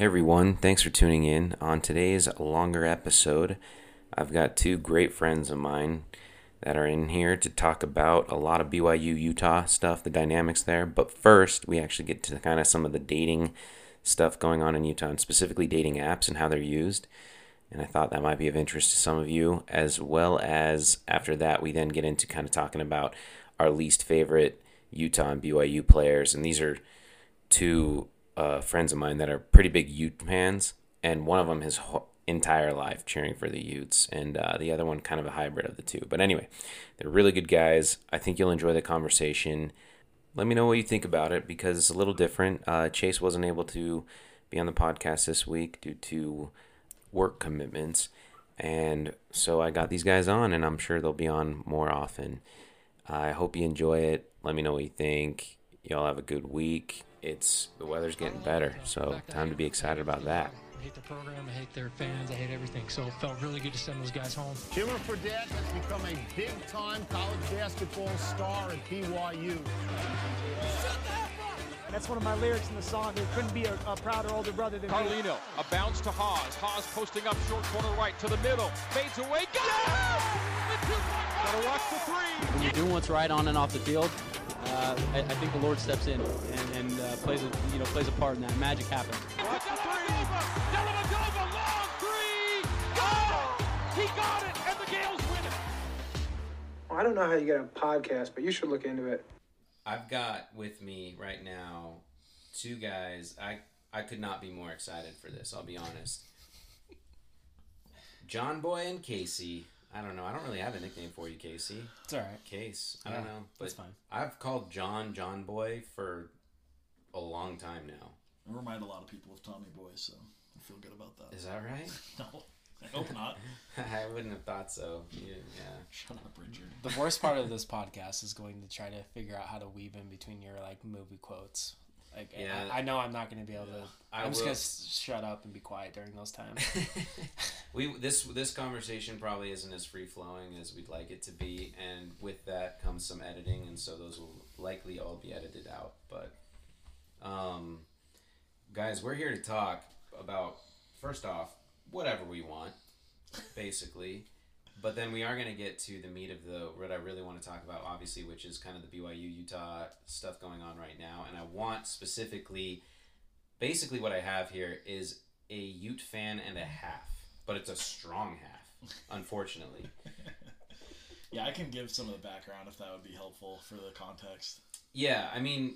Hey everyone, thanks for tuning in. On today's longer episode, I've got two great friends of mine that are in here to talk about a lot of BYU-Utah stuff, the dynamics there. But first, we actually get to kind of some of the dating stuff going on in Utah, and specifically dating apps and how they're used. And I thought that might be of interest to some of you, as well as after that, we then get into kind of talking about our least favorite Utah and BYU players. And these are two friends of mine that are pretty big Ute fans, and one of them his entire life cheering for the Utes, and the other one kind of a hybrid of the two. But anyway, they're really good guys. I think you'll enjoy the conversation. Let me know what you think about it, because it's a little different. Chase wasn't able to be on the podcast this week due to work commitments, and so I got these guys on, and I'm sure they'll be on more often. I hope you enjoy it. Let me know what you think. Y'all have a good week. The weather's getting better, so time to be excited about that. I hate the program, I hate their fans, I hate everything, so it felt really good to send those guys home. Jimmer Fredette has become a big-time college basketball star at BYU. That's one of my lyrics in the song. There couldn't be a prouder older brother than Carlino, me. A bounce to Haas. Haas posting up short corner right to the middle. Fades away. Got it! Gotta watch the three. You do what's right on and off the field. I think the Lord steps in and plays a part in that. Magic happens. Dellavedova, long three, got it! He got it, and the Gales win it. Well, I don't know how you get a podcast, but you should look into it. I've got with me right now two guys. I could not be more excited for this. I'll be honest. John Boy and Casey. I don't know. I don't really have a nickname for you, Casey. It's all right. Case. I don't know. But that's fine. I've called John Boy for a long time now. I remind a lot of people of Tommy Boy, so I feel good about that. Is that right? No. I hope not. I wouldn't have thought so. Yeah. Shut up, Richard. The worst part of this podcast is going to try to figure out how to weave in between your movie quotes. Yeah. I know I'm not going to be able to. I'm just going to shut up and be quiet during those times. This conversation probably isn't as free flowing as we'd like it to be, and with that comes some editing, and so those will likely all be edited out. But, guys, we're here to talk about, first off, whatever we want, basically. But then we are going to get to the meat of what I really want to talk about, obviously, which is kind of the BYU-Utah stuff going on right now. And I want specifically, basically what I have here is a Ute fan and a half. But it's a strong half, unfortunately. Yeah, I can give some of the background if that would be helpful for the context. Yeah, I mean,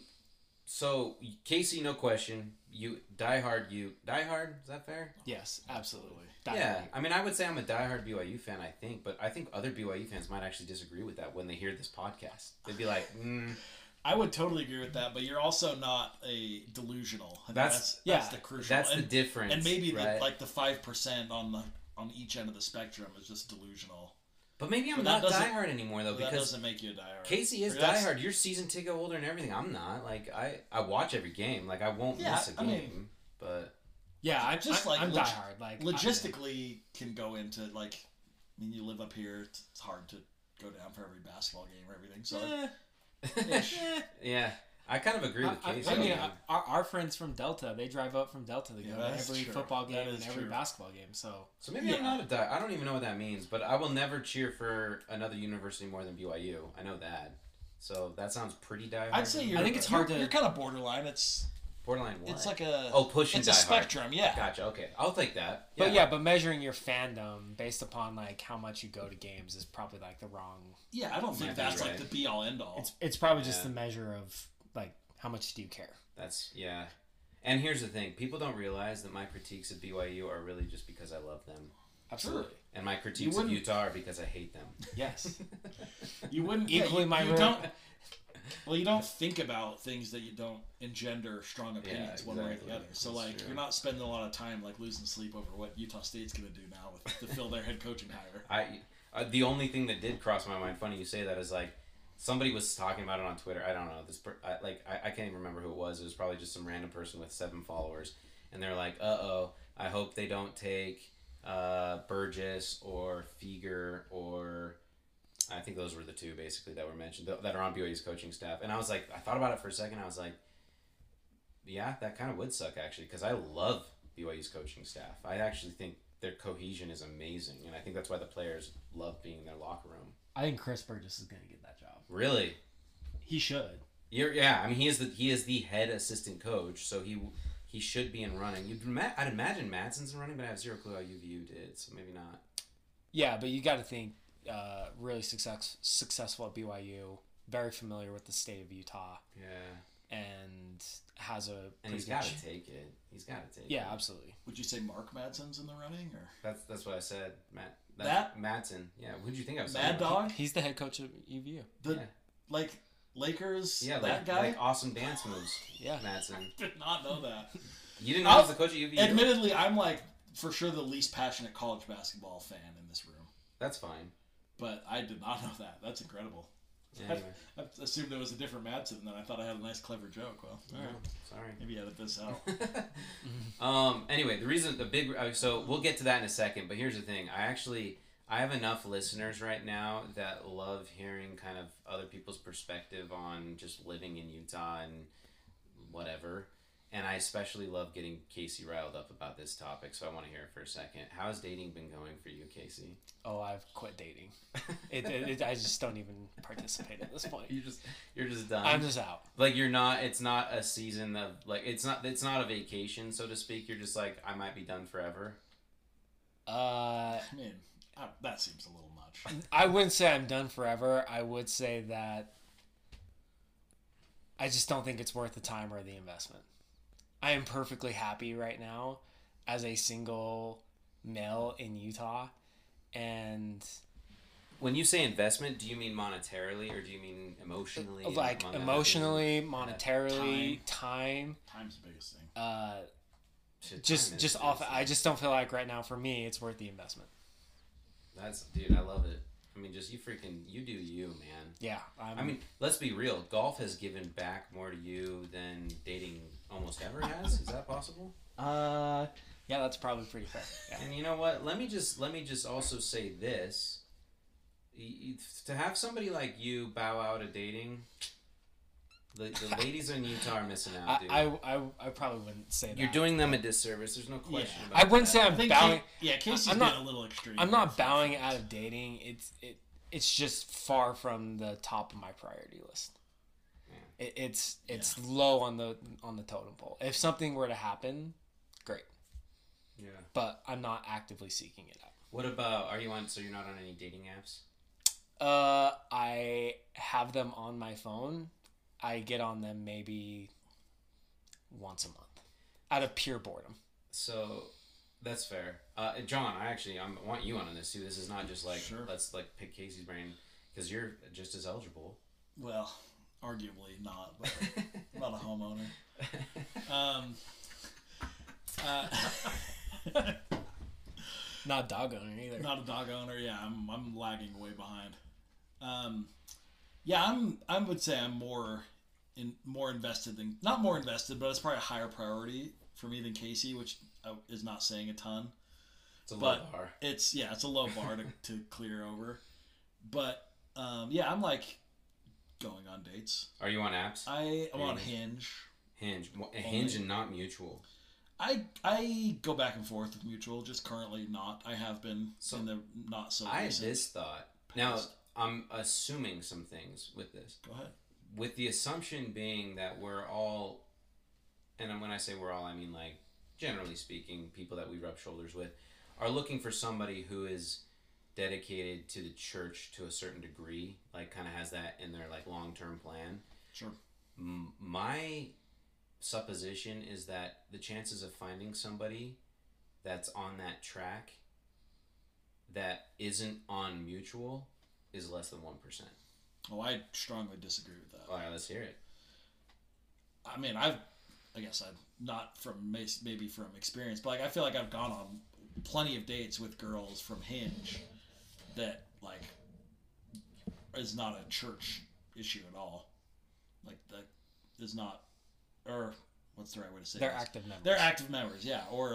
so Casey, no question, you diehard, is that fair? Yes, absolutely. Yeah, I mean, I would say I'm a diehard BYU fan, I think, but I think other BYU fans might actually disagree with that when they hear this podcast. They'd be like, I would totally agree with that, but you're also not a delusional. That's the crucial. That's the difference. And maybe the 5% on each end of the spectrum is just delusional. But maybe I'm not diehard anymore, though, because that doesn't make you a diehard. Casey is diehard. You're season ticket holder and everything. I'm not. I watch every game. I won't miss a game. I'm diehard. Logistically, can go into you live up here. It's hard to go down for every basketball game or everything. So, yeah. I kind of agree with Casey. I mean, our friends from Delta, they drive up from Delta to go to every football game and every basketball game. So maybe I'm not a I don't even know what that means, but I will never cheer for another university more than BYU. I know that. So that sounds pretty diehard. I'd say I think it's hard to. You're kind of borderline. It's borderline what? It's like a pushing. It's a spectrum. Yeah. Gotcha. Okay, I'll take that. Yeah. But measuring your fandom based upon how much you go to games is probably the wrong. Yeah, I don't think that's right. The be all end all. It's probably just the measure of. How much do you care? And here's the thing. People don't realize that my critiques of BYU are really just because I love them. Absolutely. Sure. And my critiques of Utah are because I hate them. Yes. You wouldn't... you don't think about things that you don't engender strong opinions one way or the other. So, you're not spending a lot of time, losing sleep over what Utah State's going to do now to fill their head coaching hire. The only thing that did cross my mind, funny you say that, is somebody was talking about it on Twitter. I don't know. I can't even remember who it was. It was probably just some random person with 7 followers. And they're like, uh-oh, I hope they don't take Burgess or Feger or... I think those were the two, basically, that were mentioned, that are on BYU's coaching staff. And I was I thought about it for a second. I was that kind of would suck, actually, because I love BYU's coaching staff. I actually think their cohesion is amazing, and I think that's why the players love being in their locker room. I think Chris Burgess is going to get that job. Really? He should. Yeah, I mean, he is the head assistant coach, so he should be in running. I'd imagine Madsen's in running, but I have zero clue how UVU did, so maybe not. Yeah, but you got to think really successful at BYU, very familiar with the state of Utah. Yeah. And has a... And he's got to take it. Yeah, absolutely. Would you say Mark Madsen's in the running? Or That's what I said, Matt. That? Madsen. Yeah, what did you think I was saying? Mad Dog? He's the head coach of UVU. Lakers, yeah, that guy? Like awesome dance moves. Yeah. Madsen. I did not know that. You didn't know he was the coach of UVU? Admittedly, I'm for sure the least passionate college basketball fan in this room. That's fine. But I did not know that. That's incredible. Anyway. I assumed there was a different Madsen, and then I thought I had a nice, clever joke. Well, all right. Sorry. Maybe edit this out. Anyway, so we'll get to that in a second, but here's the thing. I have enough listeners right now that love hearing kind of other people's perspective on just living in Utah and whatever. And I especially love getting Casey riled up about this topic, so I want to hear it for a second. How has dating been going for you, Casey? Oh, I've quit dating. I just don't even participate at this point. You're just done. I'm just out. It's not a season of it's not a vacation, so to speak. You're just like, I might be done forever. I mean, that seems a little much. I wouldn't say I'm done forever. I would say that I just don't think it's worth the time or the investment. I am perfectly happy right now as a single male in Utah. And when you say investment, do you mean monetarily or do you mean emotionally? Like emotionally, monetarily, time. Time's the biggest thing. I just don't feel like right now for me it's worth the investment. Dude, I love it. I mean, just you do you, man. Yeah. I mean, let's be real. Golf has given back more to you than dating almost ever has. Is that possible? Yeah, that's probably pretty fair. Yeah. And you know what? Let me just also say this. To have somebody like you bow out of dating, the ladies in Utah are missing out, dude. I probably wouldn't say that. You're doing them a disservice. There's no question about that. I wouldn't say I'm bowing. Casey's being a little extreme. I'm not bowing out of dating. It's just far from the top of my priority list. Yeah. It's low on the totem pole. If something were to happen, great. Yeah. But I'm not actively seeking it out. What about so you're not on any dating apps? I have them on my phone. I get on them maybe once a month out of pure boredom. So that's fair. John, I want you on this too. This is not just let's pick Casey's brain because you're just as eligible. Well, arguably not, but I'm not a homeowner. Not a dog owner either. Not a dog owner. Yeah, I'm lagging way behind. Yeah, I would say I'm more invested than, not more invested, but it's probably a higher priority for me than Casey, which is not saying a ton. It's a low bar. It's a low bar to clear over. But I'm going on dates. Are you on apps? I'm on Hinge. Hinge and not Mutual. I go back and forth with Mutual. Just currently not. I have been in the not so recent. I had this thought. Now, I'm assuming some things with this. Go ahead. With the assumption being that we're all, and when I say we're all, I mean generally speaking, people that we rub shoulders with are looking for somebody who is dedicated to the church to a certain degree, kind of has that in their long-term plan. Sure. My supposition is that the chances of finding somebody that's on that track that isn't on Mutual is less than 1%. Oh, I strongly disagree with that. All right, let's hear it. I mean, I'm not from experience, but I feel like I've gone on plenty of dates with girls from Hinge that is not a church issue at all. That is not, or what's the right way to say? They're active members. They're active members, yeah, or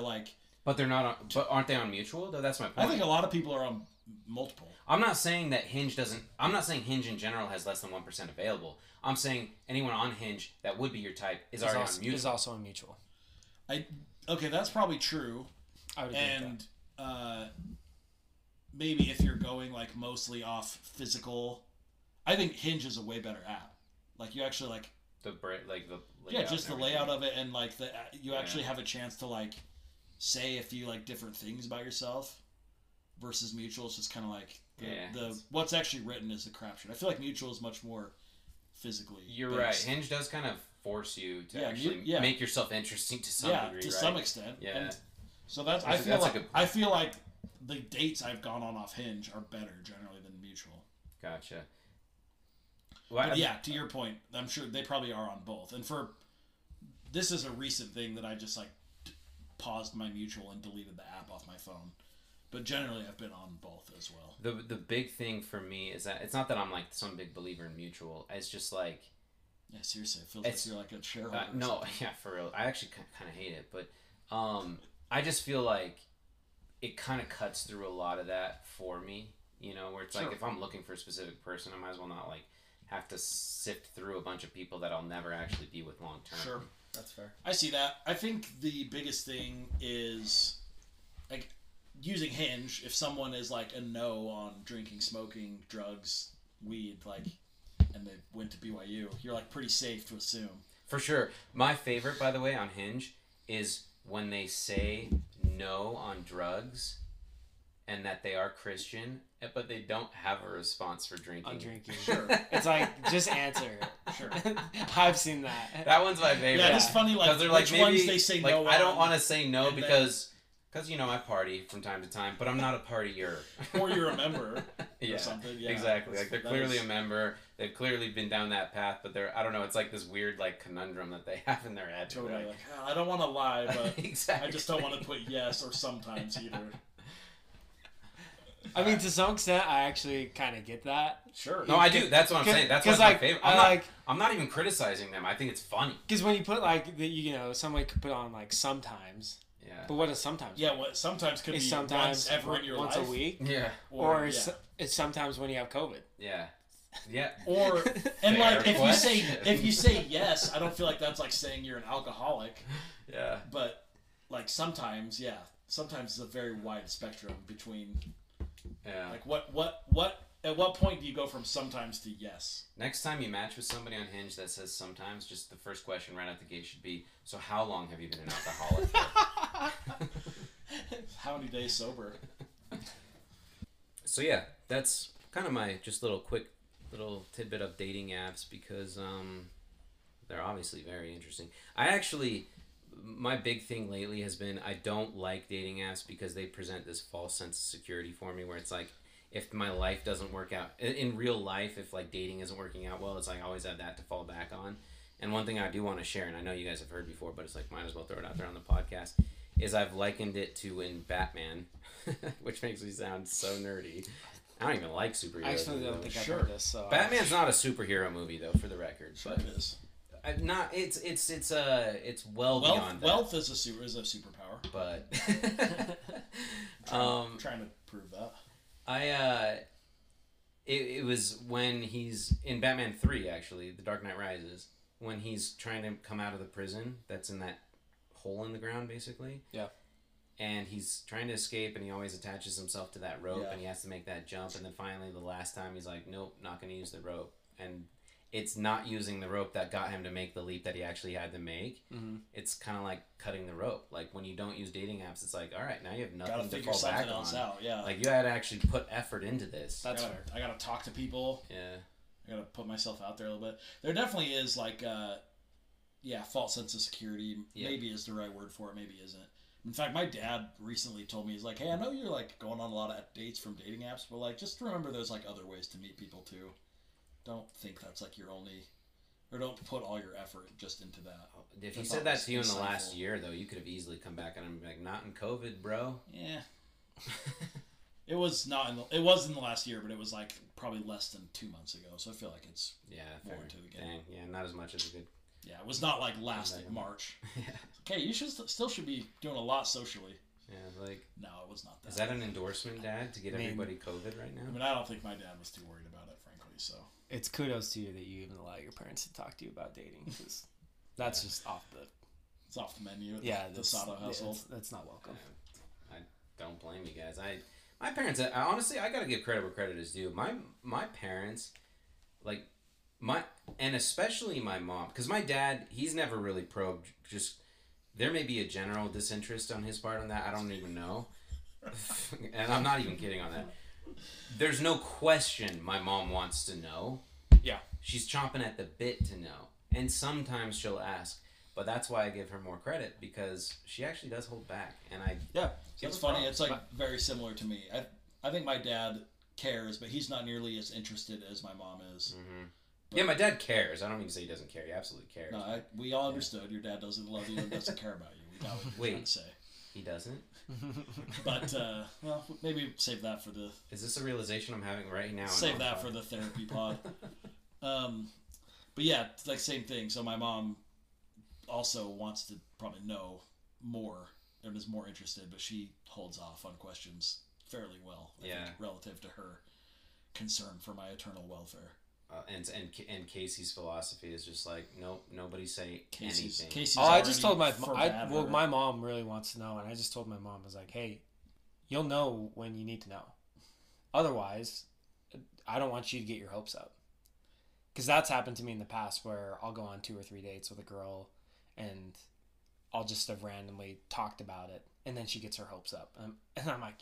But they're not. But aren't they on Mutual though? That's my point. I think a lot of people are on multiple. I'm not saying that Hinge doesn't. I'm not saying Hinge in general has less than 1% available. I'm saying anyone on Hinge that would be your type is already on Mutual. Is also on Mutual. I Okay, that's probably true. I would agree with that. Maybe if you're going like mostly off physical, I think Hinge is a way better app. Like you actually like the yeah, just the layout of it, and like the you actually have a chance to like say a few like different things about yourself. Versus Mutual is just kind of like the what's actually written is the crapshoot. I feel like Mutual is much more physically. You're based. Right. Hinge does kind of force you to make yourself interesting to some degree. To some extent. Yeah. And so I feel like the dates I've gone on off Hinge are better generally than Mutual. Gotcha. Well, to your point, I'm sure they probably are on both. And this is a recent thing that I just like paused my Mutual and deleted the app off my phone. But generally, I've been on both as well. The big thing for me is that it's not that I'm like some big believer in Mutual. It's just like, yeah, seriously, it feels like you're like a shareholder. For real. I actually kind of hate it, but I just feel like it kind of cuts through a lot of that for me. You know, where it's like if I'm looking for a specific person, I might as well not like have to sift through a bunch of people that I'll never actually be with long term. Sure, that's fair. I see that. I think the biggest thing is like. Using Hinge, if someone is like a no on drinking, smoking, drugs, weed, like, and they went to BYU, you're like pretty safe to assume. For sure. My favorite, by the way, on Hinge is when they say no on drugs and that they are Christian, but they don't have a response for drinking. On drinking. Sure. It's like, just answer. Sure. I've seen that. That one's my favorite. Yeah, it's funny, like, which like, maybe, ones they say like, no on. I don't want to say no because... Because, you know, I party from time to time, but I'm not a partier. Or you're a member or something. Yeah, exactly. Like, they're clearly a member. They've clearly been down that path, but they're, I don't know, it's like this weird, like, conundrum that they have in their head. Totally. Like, I don't want to lie, but I just don't want to put yes or sometimes either. I mean, to some extent, I actually kind of get that. Sure. No, I do. That's what I'm saying. That's why it's my favorite. I'm not even criticizing them. I think it's funny. Because when you put, like, the, you know, somebody could put on, like, sometimes... Yeah. But what is sometimes? Yeah, what sometimes could be sometimes once ever in your life. Once a week? Yeah. Or it's sometimes when you have COVID. Yeah. Yeah. Or and fair like if you say yes, I don't feel like that's like saying you're an alcoholic. Yeah. But like sometimes, sometimes it's a very wide spectrum between like what at what point do you go from sometimes to yes? Next time you match with somebody on Hinge that says sometimes, just the first question right out the gate should be, so how long have you been an alcoholic for? How many days sober? So yeah, that's kind of my just little tidbit of dating apps because they're obviously very interesting. My big thing lately has been I don't like dating apps because they present this false sense of security for me where it's like, if my life doesn't work out in real life, if like dating isn't working out well, it's like I always have that to fall back on. And one thing I do want to share, and I know you guys have heard before, but it's like might as well throw it out there on the podcast, is I've likened it to in Batman, which makes me sound so nerdy. I don't even like superheroes. I actually don't think I've heard this. So Batman's not a superhero movie though, for the record. Sure it is. Not it's well wealth, beyond that. Wealth is a superpower. But I'm trying to prove that. It was when he's in Batman 3, actually, The Dark Knight Rises, when he's trying to come out of the prison that's in that hole in the ground, basically. Yeah. And he's trying to escape, and he always attaches himself to that rope, and he has to make that jump, and then finally, the last time, he's like, nope, not going to use the rope. And it's not using the rope that got him to make the leap that he actually had to make. Mm-hmm. It's kind of like cutting the rope. Like when you don't use dating apps, it's like, all right, now you have nothing to fall back on. Like you had to actually put effort into this. That's fair. I got to talk to people. Yeah. I got to put myself out there a little bit. There definitely is like, false sense of security. Yeah. Maybe is the right word for it. Maybe isn't. In fact, my dad recently told me, he's like, hey, I know you're like going on a lot of dates from dating apps, but like, just remember there's like other ways to meet people too. Don't think that's like your only, or don't put all your effort just into that. If he said that to you in the last year, though, you could have easily come back and I'm like, not in COVID, bro. Yeah. It was in the last year, but it was like probably less than 2 months ago. So I feel like it's more into the game. Dang. Yeah, not as much as a good. Yeah, it was not like last March. Yeah. Okay, you should be doing a lot socially. Yeah, like no, it was not that. Is that an endorsement, Dad, to get everybody COVID right now? I mean, I don't think my dad was too worried about it, frankly. So. It's kudos to you that you even allow your parents to talk to you about dating because that's just off the It's off the menu. Yeah, the Soto household. Yeah, that's not welcome. I don't blame you guys. My parents, honestly, I gotta give credit where credit is due. My parents, like my, and especially my mom, because my dad, he's never really probed. Just there may be a general disinterest on his part on that. I don't even know, and I'm not even kidding on that. There's no question my mom wants to know. Yeah, she's chomping at the bit to know, and sometimes she'll ask. But that's why I give her more credit, because she actually does hold back, and I it's funny. It's like very similar to me. I think my dad cares, but he's not nearly as interested as my mom is. Mm-hmm. Yeah, my dad cares. I don't mean to say he doesn't care. He absolutely cares. No, we all understood. Yeah. Your dad doesn't love you and doesn't care about you. We know what you're trying to say. He doesn't. But well, maybe save that for the. Is this a realization I'm having right now? Save that for the therapy pod. But yeah, it's like same thing. So my mom also wants to probably know more and is more interested, but she holds off on questions fairly well, I think, relative to her concern for my eternal welfare. And Casey's philosophy is just like, nope, nobody say anything. I just told my mom really wants to know, and I just told my mom, I was like, hey, you'll know when you need to know. Otherwise, I don't want you to get your hopes up. Because that's happened to me in the past where I'll go on 2 or 3 dates with a girl, and I'll just have randomly talked about it, and then she gets her hopes up, and I'm like,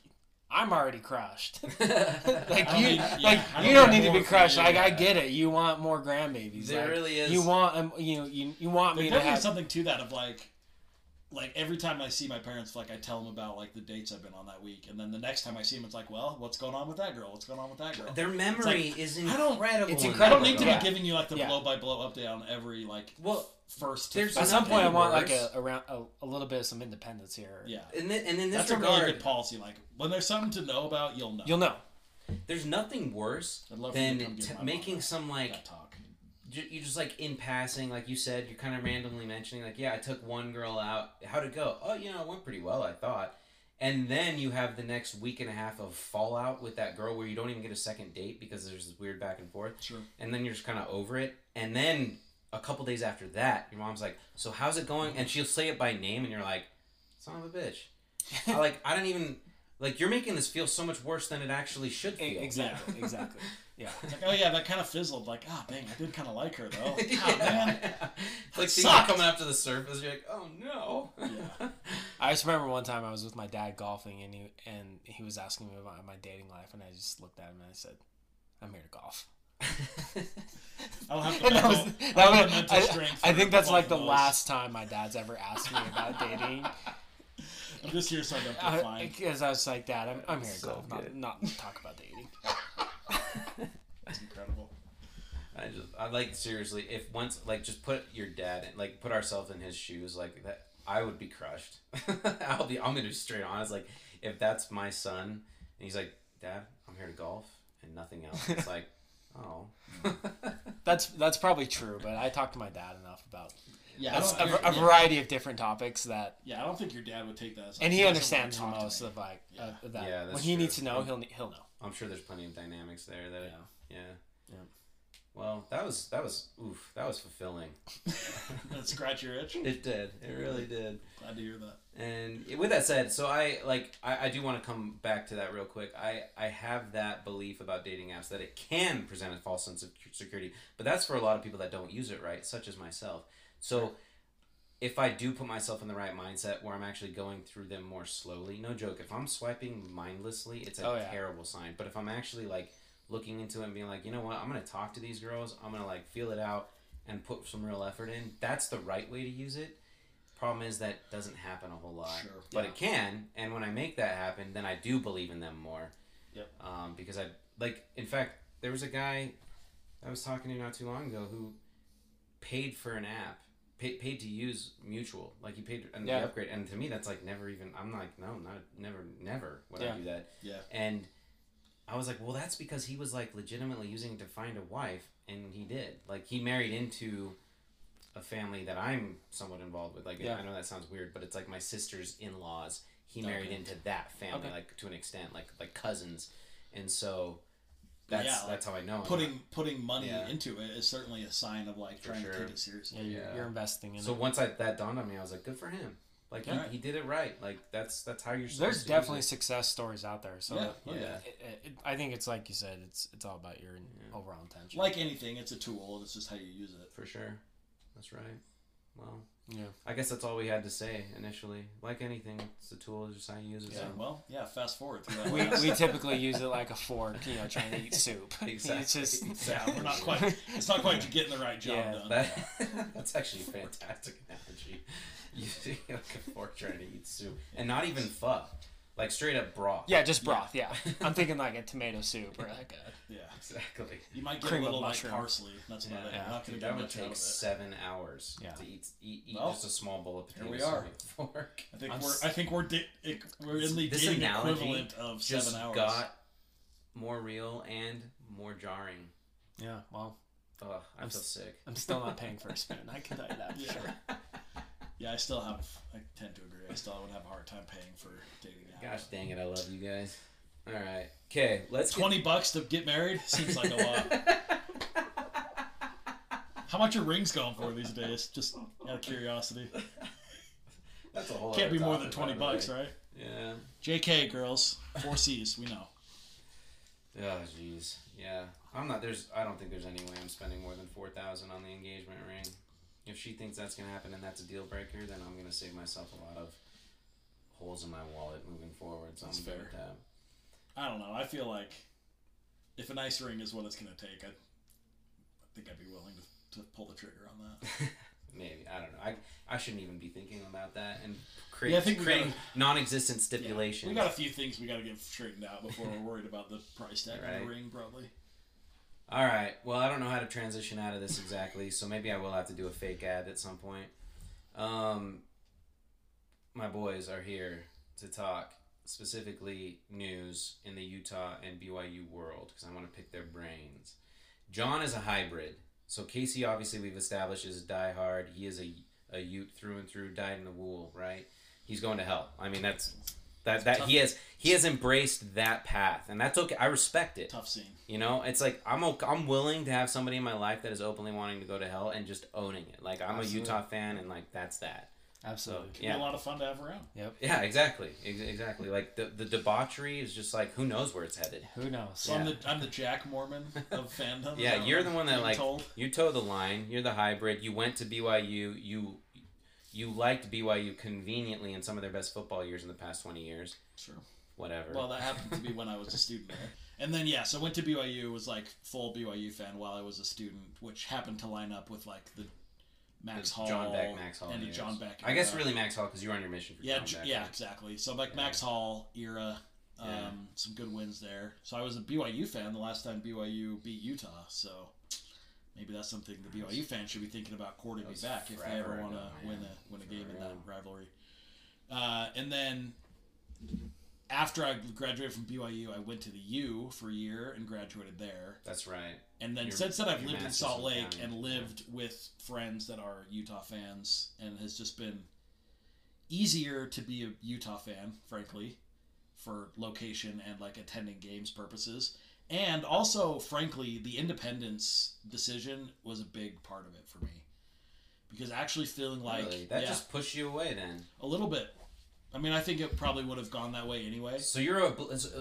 I'm already crushed. You don't need to be crushed. You, I get it. You want more grandbabies. There really is. You want you want me to have something to that of like every time I see my parents, like I tell them about like the dates I've been on that week, and then the next time I see them, it's like, well, what's going on with that girl? What's going on with that girl? Their memory is incredible. It's incredible. I don't need to be giving you like the blow by blow update on every like. Well, first, at some point, I want like a little bit of some independence here. Yeah, and then that's a really good policy. Like when there's something to know about, you'll know. You'll know. There's nothing worse than making some like talk. You just like in passing, like you said, you're kind of randomly mentioning, like, yeah, I took one girl out. How'd it go? Oh, it went pretty well, I thought. And then you have the next week and a half of fallout with that girl where you don't even get a second date because there's this weird back and forth. Sure. And then you're just kind of over it. And then a couple days after that, your mom's like, so how's it going? And she'll say it by name, and you're like, son of a bitch. I don't even... Like, you're making this feel so much worse than it actually should feel. Exactly. Yeah. It's like, oh, yeah, that kind of fizzled. Like, ah, dang, I did kind of like her, though. Man. It's like things are coming up to the surface. You're like, oh, no. Yeah. I just remember one time I was with my dad golfing, and he was asking me about my dating life, and I just looked at him, and I said, I'm here to golf. I'll have to mental strength. I think that's like the last time my dad's ever asked me about dating. I'm just here so I don't get fined. Because I was like, Dad, I'm here to go, not talk about dating. That's incredible. I like, seriously, if once, like, just put your dad in, like, put ourselves in his shoes, like, that, I would be crushed. I'm going to be straight honest. Like, if that's my son, and he's like, Dad, I'm here to golf, and nothing else. It's like, oh. That's probably true, but I talked to my dad enough about a variety of different topics that... Yeah, I don't think your dad would take that as... And he understands most of that. Yeah, when he needs to know, he'll know. I'm sure there's plenty of dynamics there that... Yeah. Well, that was fulfilling. That scratch your itch? It did. It really did. Glad to hear that. And with that said, so I do want to come back to that real quick. I have that belief about dating apps that it can present a false sense of security, but that's for a lot of people that don't use it right, such as myself. So if I do put myself in the right mindset where I'm actually going through them more slowly, no joke, if I'm swiping mindlessly, it's a terrible sign. But if I'm actually like looking into it and being like, you know what, I'm going to talk to these girls, I'm going to like feel it out and put some real effort in, that's the right way to use it. Problem is that doesn't happen a whole lot. Sure. But it can, and when I make that happen, then I do believe in them more. Yep. Because in fact, there was a guy I was talking to not too long ago who paid for an app. Paid to use Mutual, like he paid and the upgrade, and to me that's like never even. I'm like, no, not never would I do that. Yeah. And I was like, well, that's because he was like legitimately using it to find a wife, and he did. Like he married into a family that I'm somewhat involved with. Like I know that sounds weird, but it's like my sister's in-laws. He married into that family, like to an extent, like cousins, and so That's how I know. Putting money into it is certainly a sign of like trying to take it seriously. Yeah, you're investing in it. So once that dawned on me, I was like, good for him. Like he did it right. Like that's how you're. There's definitely success stories out there. So I think it's like you said. It's all about your overall intention. Like anything, it's a tool. It's just how you use it. For sure, that's right. Well, I guess that's all we had to say initially. Like anything, it's a tool. It's just how you use it. Yeah. So. Well, fast forward. We typically use it like a fork, trying to eat soup. Exactly. It's just we're not quite. It's not quite getting the right job done. That's actually a fantastic analogy. Using like a fork trying to eat soup. And not even pho. Like straight up broth. Yeah, just broth, I'm thinking like a tomato soup or like a... Yeah, exactly. You might get cream a little like parsley. That's about it. Yeah. That would take 7 hours to eat just a small bowl of potato soup with a fork. I think we're in the dating equivalent of 7 hours. This analogy just got more real and more jarring. Yeah, well... Ugh, I'm so sick. I'm still not paying for a spoon. I can tell you that for sure. Yeah, I tend to agree. I still would have a hard time paying for dating apps. Gosh dang it, I love you guys. All right. Okay, let's $20 to get married seems like a lot. How much are rings going for these days? Just out of curiosity. That's a whole can't be more than $20, right? Yeah. JK, girls. 4 C's, we know. Oh, jeez. Yeah. I don't think there's any way I'm spending more than $4,000 on the engagement ring. If she thinks that's going to happen and that's a deal breaker, then I'm going to save myself a lot of holes in my wallet moving forward. So that's fair. With that. I don't know. I feel like if a nice ring is what it's going to take, I think I'd be willing to pull the trigger on that. Maybe. I don't know. I shouldn't even be thinking about that and creating non-existent stipulations. We got a few things we got to get straightened out before we're worried about the price tag on the ring, probably. All right. Well, I don't know how to transition out of this exactly, so maybe I will have to do a fake ad at some point. My boys are here to talk specifically news in the Utah and BYU world because I want to pick their brains. John is a hybrid. So Casey, obviously, we've established is a diehard. He is a Ute through and through, dyed in the wool, right? He's going to hell. I mean, that's... That he has embraced that path, and that's okay. I respect it. Tough scene. It's like I'm willing to have somebody in my life that is openly wanting to go to hell and just owning it. Like I'm a Utah fan, and like that's that. Absolutely, so, Be a lot of fun to have around. Yep. Yeah, exactly. Like the debauchery is just like who knows where it's headed. Who knows? So yeah. I'm the Jack Mormon of fandom. Yeah, you're the one that like told. You toe the line. You're the hybrid. You went to BYU. You liked BYU conveniently in some of their best football years in the past 20 years. Sure. Whatever. Well, that happened to be when I was a student there. And then, so I went to BYU, was like full BYU fan while I was a student, which happened to line up with like the Max Hall. John Beck, Max Hall. And the John Beck era. I guess really Max Hall because you were on your mission for John Beck. Yeah, exactly. So like Max Hall era, some good wins there. So I was a BYU fan the last time BYU beat Utah, so... Maybe that's something the BYU fans should be thinking about courting me back if they ever want to win a game in that rivalry. And then after I graduated from BYU, I went to the U for a year and graduated there. That's right. And then since then, I've lived in Salt Lake and lived with friends that are Utah fans, and it has just been easier to be a Utah fan, frankly, for location and like attending games purposes. And also, frankly, the independence decision was a big part of it for me. Because actually feeling like... Really? That just pushed you away then? A little bit. I mean, I think it probably would have gone that way anyway. So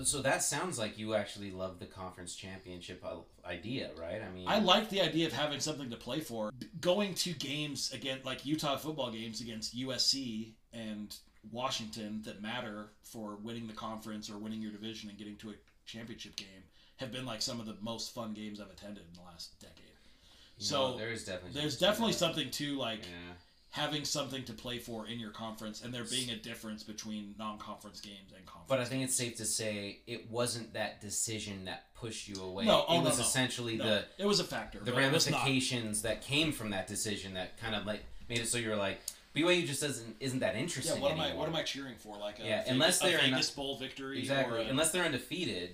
so that sounds like you actually love the conference championship idea, right? I mean... I like the idea of having something to play for. Going to games, again, like Utah football games against USC and Washington that matter for winning the conference or winning your division and getting to a championship game have been like some of the most fun games I've attended in the last decade. So there's definitely something to like having something to play for in your conference and there being a difference between non-conference games and conference. But I think it's safe to say it wasn't that decision that pushed you away. It was a factor. The ramifications that came from that decision that kind of like made it so you were like BYU just isn't that interesting. Yeah, what am I cheering for? Like Vegas Bowl victory exactly. Unless they're undefeated.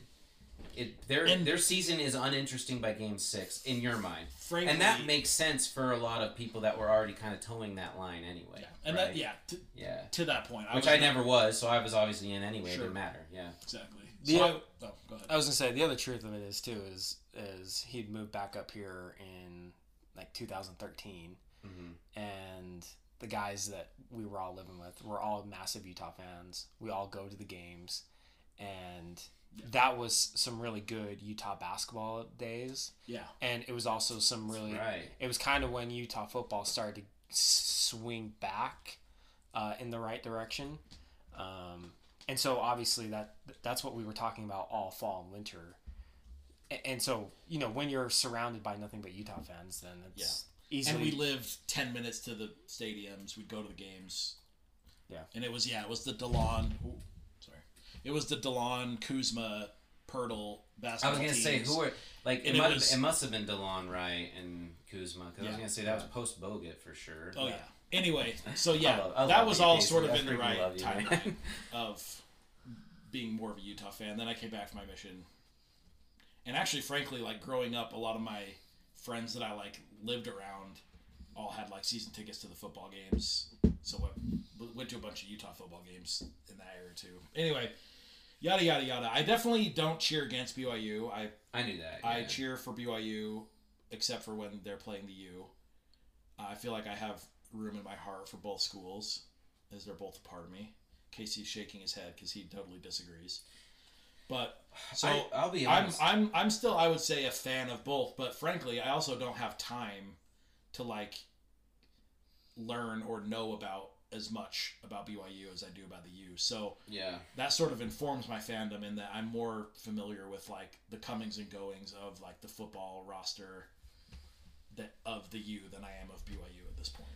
Their season is uninteresting by game 6 in your mind, frankly, and that makes sense for a lot of people that were already kind of towing that line anyway. Yeah, and right? To that point, which I never was, so I was obviously in anyway. Sure. It didn't matter. Yeah, exactly. Go ahead. I was gonna say the other truth of it is too is he'd moved back up here in like 2013, mm-hmm. and the guys that we were all living with were all massive Utah fans. We all go to the games, and that was some really good Utah basketball days. Yeah, and it was also some really. Right. It was kind of when Utah football started to swing back in the right direction. And so obviously that's what we were talking about all fall and winter. And so, you know, when you're surrounded by nothing but Utah fans, then it's easily. And we lived 10 minutes to the stadiums. We'd go to the games. Yeah. And it was the DeLon. Sorry. It was the DeLon, Kuzma, Pirtle basketball teams. I was going to say, who were. Like, it must have been DeLon Wright and Kuzma. Because I was going to say that was post Bogut for sure. Oh, yeah. Anyway, so I love that was all sort of in the right timeline of being more of a Utah fan. Then I came back from my mission. And actually, frankly, like growing up, a lot of my friends that I like lived around all had like season tickets to the football games. So I went to a bunch of Utah football games in that era too. Anyway, yada, yada, yada. I definitely don't cheer against BYU. I knew that. Yeah. I cheer for BYU except for when they're playing the U. I feel like I have room in my heart for both schools as they're both a part of me. Casey's shaking his head because he totally disagrees. But so I'll be honest. I'm still, I would say, a fan of both, but frankly I also don't have time to like learn or know about as much about BYU as I do about the U. So yeah, that sort of informs my fandom in that I'm more familiar with like the comings and goings of like the football roster that of the U than I am of BYU at this point.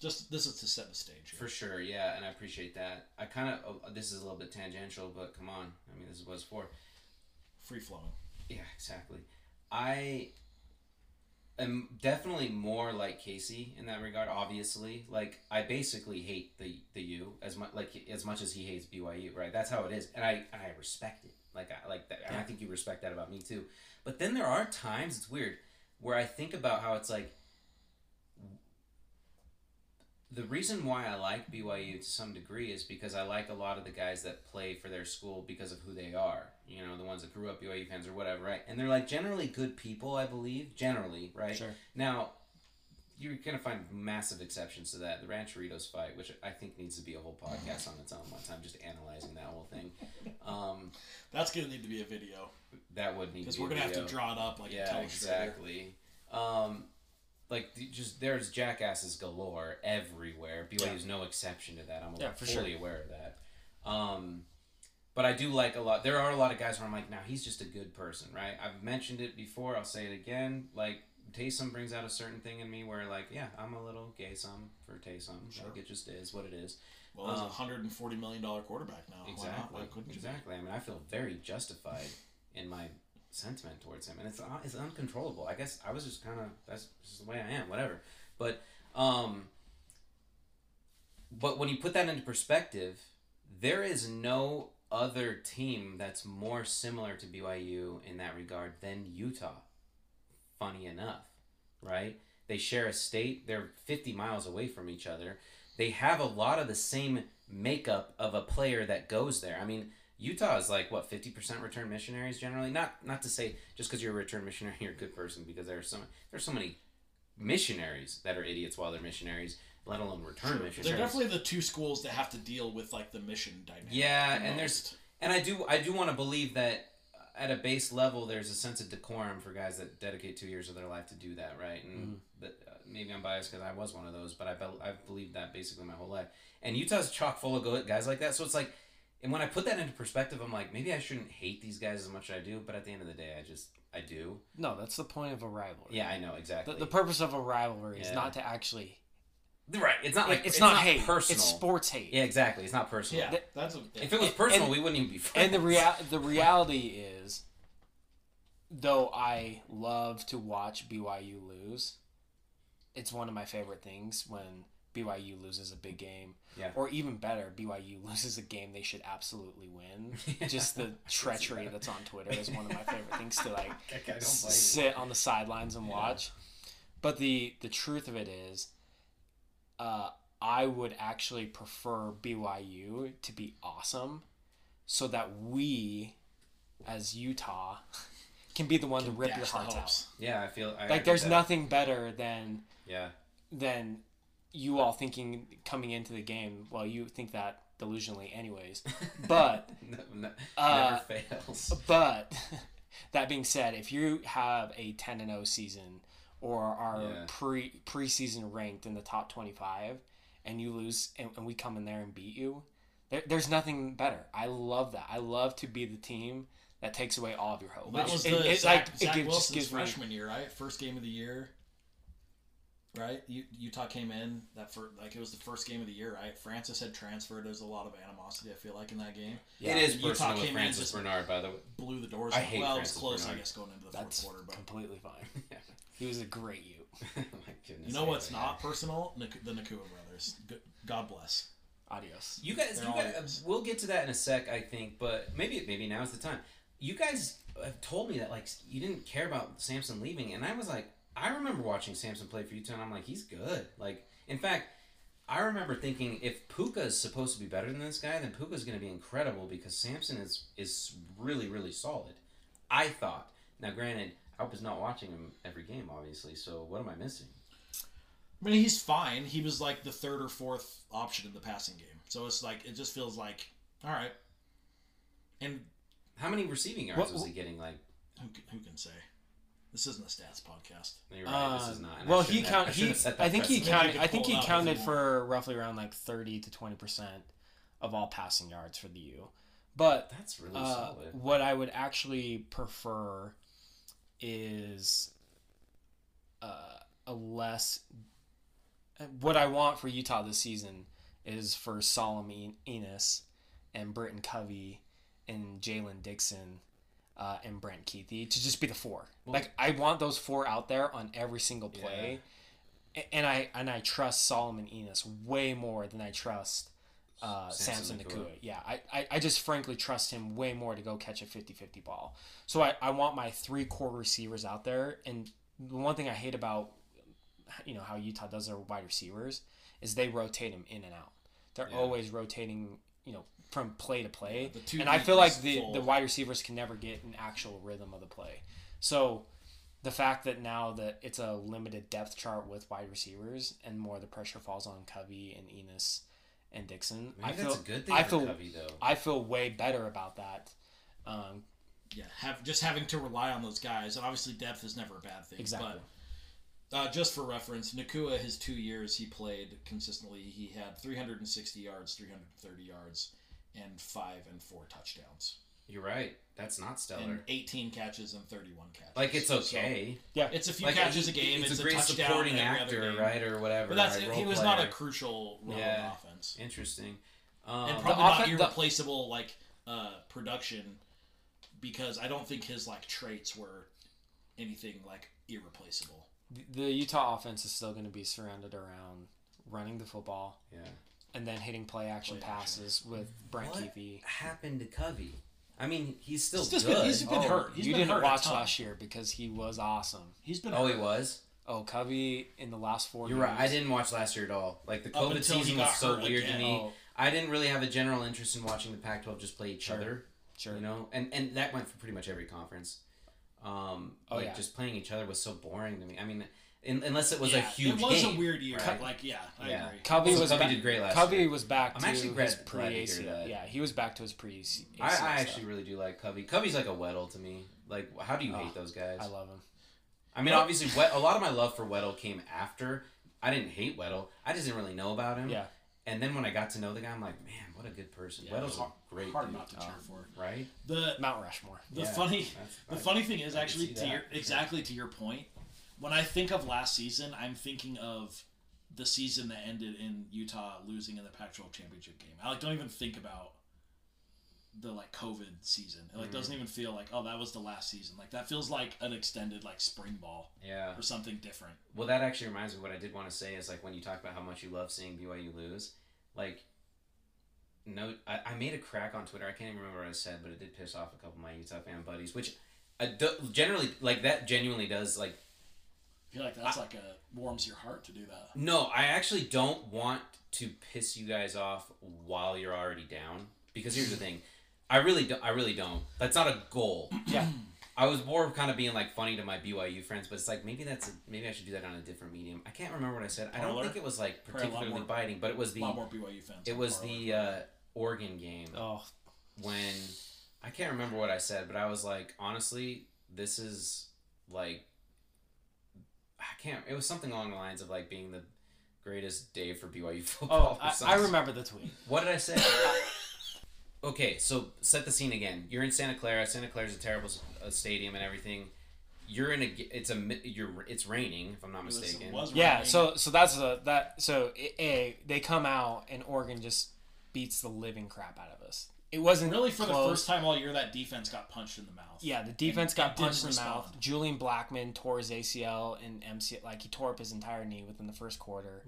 Just this is to set the stage here. For sure, yeah, and I appreciate that. I kind of this is a little bit tangential, but come on, I mean, this is what it's for. Free flowing. Yeah, exactly. I am definitely more like Casey in that regard. Obviously, like I basically hate the U as much as he hates BYU. Right, that's how it is, and I respect it. Like that, and I think you respect that about me too. But then there are times it's weird where I think about how it's like. The reason why I like BYU to some degree is because I like a lot of the guys that play for their school because of who they are. You know, the ones that grew up BYU fans or whatever, right? And they're, like, generally good people, I believe. Generally, right? Sure. Now, you're going to find massive exceptions to that. The Rancheritos fight, which I think needs to be a whole podcast on its own one time, just analyzing that whole thing. That's going to need to be a video. That would need to be a video. Because we're going to have to draw it up like a telestrator. Yeah, exactly. Like, just there's jackasses galore everywhere. BYU's no exception to that. I'm fully aware of that. But I do like a lot. There are a lot of guys where I'm like, now he's just a good person, right? I've mentioned it before. I'll say it again. Like, Taysom brings out a certain thing in me where, like, yeah, I'm a little gay-some for Taysom. Sure. Like, it just is what it is. Well, he's a $140 million quarterback now. Exactly. Why not? Why couldn't you? Exactly. I mean, I feel very justified in my sentiment towards him, and it's uncontrollable. I guess I was just kind of, that's just the way I am, whatever. But when you put that into perspective, there is no other team that's more similar to BYU in that regard than Utah. Funny enough, right? They share a state. They're 50 miles away from each other. They have a lot of the same makeup of a player that goes there. I mean, Utah is like, what, 50% return missionaries generally? Not to say just because you're a return missionary, you're a good person, because there's so many missionaries that are idiots while they're missionaries, let alone return missionaries. They're definitely the two schools that have to deal with like the mission dynamic. Yeah, and I do want to believe that at a base level there's a sense of decorum for guys that dedicate 2 years of their life to do that, right? And maybe I'm biased because I was one of those, but I've believed that basically my whole life. And Utah's chock full of guys like that, so it's like. And when I put that into perspective, I'm like, maybe I shouldn't hate these guys as much as I do, but at the end of the day, I do. No, that's the point of a rivalry. Yeah, I know, exactly. The purpose of a rivalry is not to actually... Right, it's not like... It's not hate. Personal. It's sports hate. Yeah, exactly. It's not personal. Yeah, if it was personal, we wouldn't even be friends. And the reality is, though I love to watch BYU lose, it's one of my favorite things when... BYU loses a big game, or even better, BYU loses a game they should absolutely win. Yeah. Just the treachery that's on Twitter is one of my favorite things to like sit on the sidelines and watch. But the truth of it is, I would actually prefer BYU to be awesome, so that we, as Utah, can be the one to rip your hearts out. Yeah, I feel like there's nothing better than than you all thinking coming into the game. Well, you think that delusionally, anyways. But never fails. But that being said, if you have a 10-0 season or are preseason ranked in the top 25, and you lose, and we come in there and beat you, there's nothing better. I love that. I love to be the team that takes away all of your hope. That was the Zach Wilson's freshman year, right? First game of the year, right? Utah came in it was the first game of the year, right? Francis had transferred. There's a lot of animosity, I feel like, in that game. Yeah. It is Utah came in and just Bernard, by the way, blew the doors. It was close, Bernard. I guess, going into the fourth quarter, but completely fine. Yeah. He was a great Ute. My goodness. You know what's not personal? The Nacua brothers. God bless. Adios. You guys, we'll get to that in a sec, I think, but maybe now is the time. You guys have told me that you didn't care about Samson leaving, and I was like, I remember watching Samson play for Utah, and I'm like, he's good. In fact, I remember thinking if Puka is supposed to be better than this guy, then Puka's going to be incredible because Samson is really, really solid. I thought. Now, granted, I was not watching him every game, obviously, so what am I missing? I mean, he's fine. He was the third or fourth option in the passing game. So it's it just feels all right. And how many receiving yards was he getting? Who can say? This isn't a stats podcast. No, you're right. This is not. Well, I think he counted for roughly around 30 to 20% of all passing yards for the U. But that's really solid. What I would actually prefer is what I want for Utah this season is for Solomon Enos and Britton Covey and Jalen Dixon and Brent Keithy to just be the four. I want those four out there on every single play, and I trust Solomon Enos way more than I trust Samson Nacua. Yeah, I just frankly trust him way more to go catch a 50-50 ball. So I want my three core receivers out there, and the one thing I hate about how Utah does their wide receivers is they rotate them in and out. They're always rotating, from play to play. And I feel like the wide receivers can never get an actual rhythm of the play. So the fact that now that it's a limited depth chart with wide receivers and more of the pressure falls on Covey and Enos and Dixon, that's a good thing for Covey, though. I feel way better about that. Just having to rely on those guys, and obviously depth is never a bad thing. Exactly. But just for reference, Nacua, his 2 years he played consistently, he had 360 yards, 330 yards, and 5 and 4 touchdowns. You're right. That's not stellar. And 18 catches and 31 catches. It's okay. So, yeah. It's a few catches a game. It's a great touchdown supporting actor, right, or whatever. But he was not a crucial role on offense. Interesting. And probably not irreplaceable production, because I don't think his traits were anything irreplaceable. The Utah offense is still going to be surrounded around running the football, and then hitting play action passes with Brent Keithy. What happened to Covey? I mean, he's still good. He's been hurt. You didn't watch last year because he was awesome. He's been. Oh, hurt. He was. Oh, Covey in the last 4 years. You're right. I didn't watch last year at all. The COVID season was so weird to me. Oh. I didn't really have a general interest in watching the Pac-12 just play each other. Sure. And that went for pretty much every conference. Just playing each other was so boring to me. I mean, unless it was a huge game. It was a weird year. Right? I agree. Covey did great last year. Covey was back to his pre-ACL. Yeah, he was back to his pre-ACL. I actually really do like Covey. Covey's like a Weddle to me. How do you hate those guys? I love him. I mean, obviously, a lot of my love for Weddle came after. I didn't hate Weddle. I just didn't really know about him. Yeah. And then when I got to know the guy, I'm like, man, what a good person. Yeah, Weddle's great. Hard not to cheer for, right? The Mount Rushmore. The funny thing is, actually, to your point, when I think of last season, I'm thinking of the season that ended in Utah losing in the Pac-12 championship game. I don't even think about the COVID season. It doesn't even feel that was the last season. That feels like an extended spring ball. Yeah. Or something different. Well, that actually reminds me of what I did want to say is when you talk about how much you love seeing BYU lose, no, I made a crack on Twitter. I can't even remember what I said, but it did piss off a couple of my Utah fan buddies, which generally that genuinely does I feel that's warms your heart to do that. No, I actually don't want to piss you guys off while you're already down, because here's the thing. I really don't. That's not a goal. Yeah. I was more kind of being like funny to my BYU friends, but it's like maybe I should do that on a different medium. I can't remember what I said. I don't think it was like particularly more biting, but it was the a lot more BYU fans. It was the Oregon game. Oh, when I can't remember what I said, but I was like, honestly, this is like It was something along the lines of like being the greatest day for BYU football. Oh, I remember the tweet. What did I say? Okay, so set the scene again. You're in Santa Clara. Santa Clara's a terrible stadium and everything. You're in a it's raining, if I'm not mistaken. It was raining. So that's they come out and Oregon just beats the living crap out of us. It wasn't really for close. The first time all year that defense got punched in the mouth. Yeah, the defense got punched in the mouth. Julian Blackman tore his ACL and MCL, like he tore up his entire knee within the first quarter.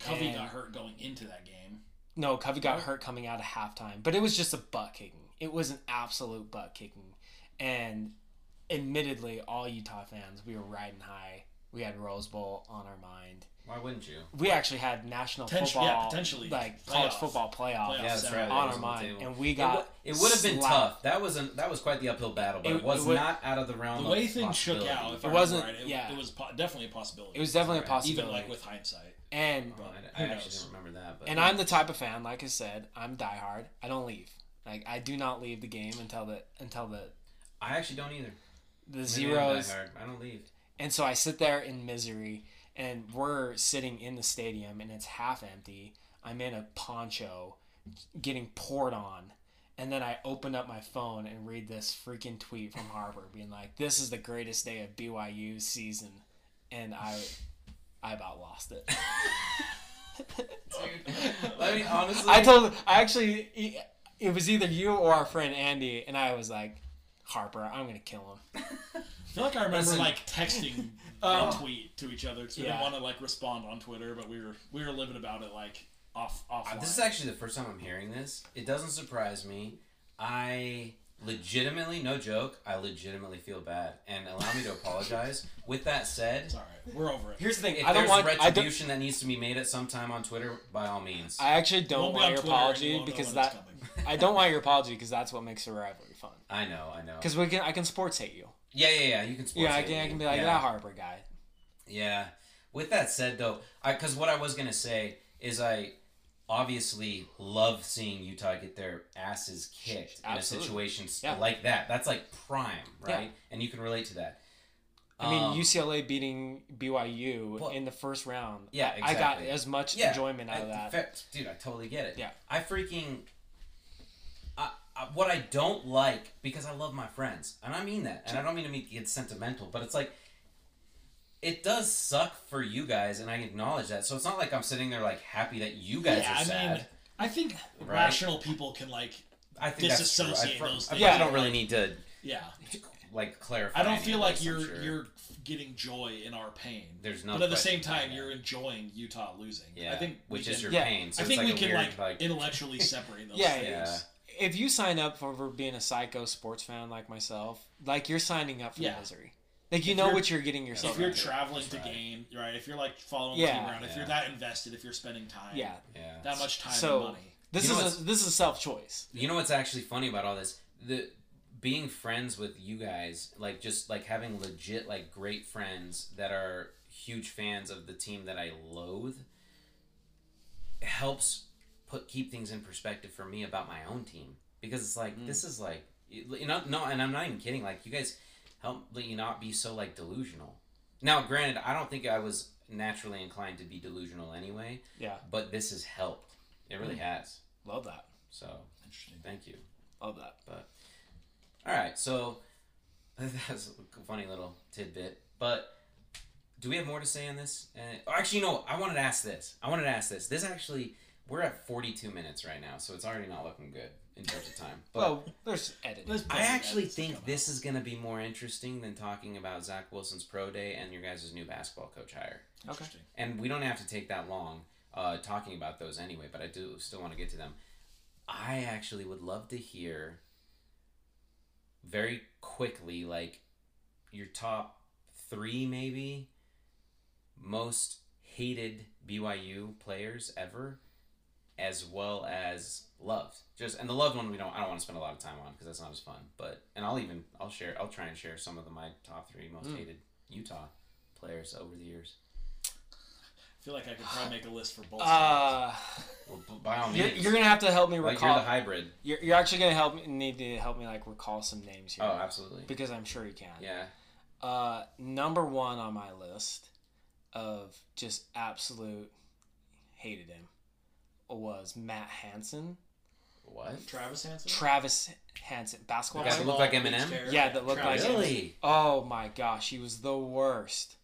Covey got hurt going into that game. No, Covey got hurt coming out of halftime, but it was just a butt kicking. It was an absolute butt kicking, and admittedly, all Utah fans, we were riding high. We had Rose Bowl on our mind. Why wouldn't you? We actually had national football, like college football playoffs on our mind, and we got. It would have been tough. That was quite the uphill battle, but it was not out of the realm. The way things shook out, if I remember right, it was definitely a possibility. It was definitely a possibility, even like with hindsight. And I actually don't remember that. But I'm the type of fan, like I said, I'm diehard. I don't leave. Like I do not leave the game until the. I actually don't either. The zeros. I don't leave. And so I sit there in misery. And we're sitting in the stadium, and it's half empty. I'm in a poncho getting poured on. And then I open up my phone and read this freaking tweet from Harper being like, this is the greatest day of BYU season. And I about lost it. Dude, I mean, honestly. It was either you or our friend Andy, and I was like, Harper, I'm going to kill him. I feel like I remember like texting a tweet to each other because we didn't want to like respond on Twitter, but we were living about it like offline. This is actually the first time I'm hearing this. It doesn't surprise me. I legitimately, no joke, feel bad, and allow me to apologize. With that said, it's all right. We're over it. Here's the thing: if there's retribution that needs to be made at some time on Twitter, by all means. I actually don't want your apology because that I don't want your apology because that's what makes a rivalry fun. I know. Because I can sports hate you. Yeah. You can sports. Yeah, I can be like that Harper guy. Yeah. With that said, though, because what I was gonna say is I obviously love seeing Utah get their asses kicked in a situation like that. That's like prime, right? Yeah. And you can relate to that. I mean, UCLA beating BYU in the first round. Yeah, exactly. I got as much enjoyment out of that. Dude, I totally get it. Yeah. What I don't like, because I love my friends, and I mean that, and I don't mean to get sentimental, but it's like, it does suck for you guys, and I acknowledge that, so it's not like I'm sitting there like happy that you guys are sad. Mean, I think rational people can like disassociate those things. I don't really need to like clarify. I don't feel like you're getting joy in our pain. There's no, but at the same time, you're enjoying Utah losing. Yeah, I think which is your pain. So I think we can like intellectually separate those things. Yeah. If you sign up for being a psycho sports fan like myself, like you're signing up for misery. Like you know what you're getting yourself. If you're traveling to game, right? If you're like following the team around, if you're that invested, if you're spending time, that much time and money. This is self choice. You know what's actually funny about all this? The being friends with you guys, like just like having legit like great friends that are huge fans of the team that I loathe, helps. Keep things in perspective for me about my own team, because it's like this is like, you know, no, and I'm not even kidding, like you guys help me not be so like delusional. Now granted, I don't think I was naturally inclined to be delusional anyway, but this has helped. It really has. Love that. So interesting. Thank you. Love that. But all right, so that's a funny little tidbit, but do we have more to say on this? Actually no, I wanted to ask this. This actually, we're at 42 minutes right now, so it's already not looking good in terms of time. But well, there's editing. I actually think this is going to be more interesting than talking about Zach Wilson's pro day and your guys' new basketball coach hire. Okay. And we don't have to take that long talking about those anyway, but I do still want to get to them. I actually would love to hear very quickly, like, your top three maybe most hated BYU players ever. as well as loved. Just, and the loved one I don't want to spend a lot of time on because that's not as fun. But I'll try and share some of my top three most hated Utah players over the years. I feel like I could probably make a list for both sides. You're gonna have to help me recall. Like, you're the hybrid. You're actually gonna need to help me like recall some names here. Oh, absolutely. Because I'm sure you can. Yeah. Number one on my list of just absolute hated him was Matt Hansen. What? Travis Hansen, basketball guy that looked like Eminem. Yeah, that looked like Eminem. Oh my gosh, he was the worst.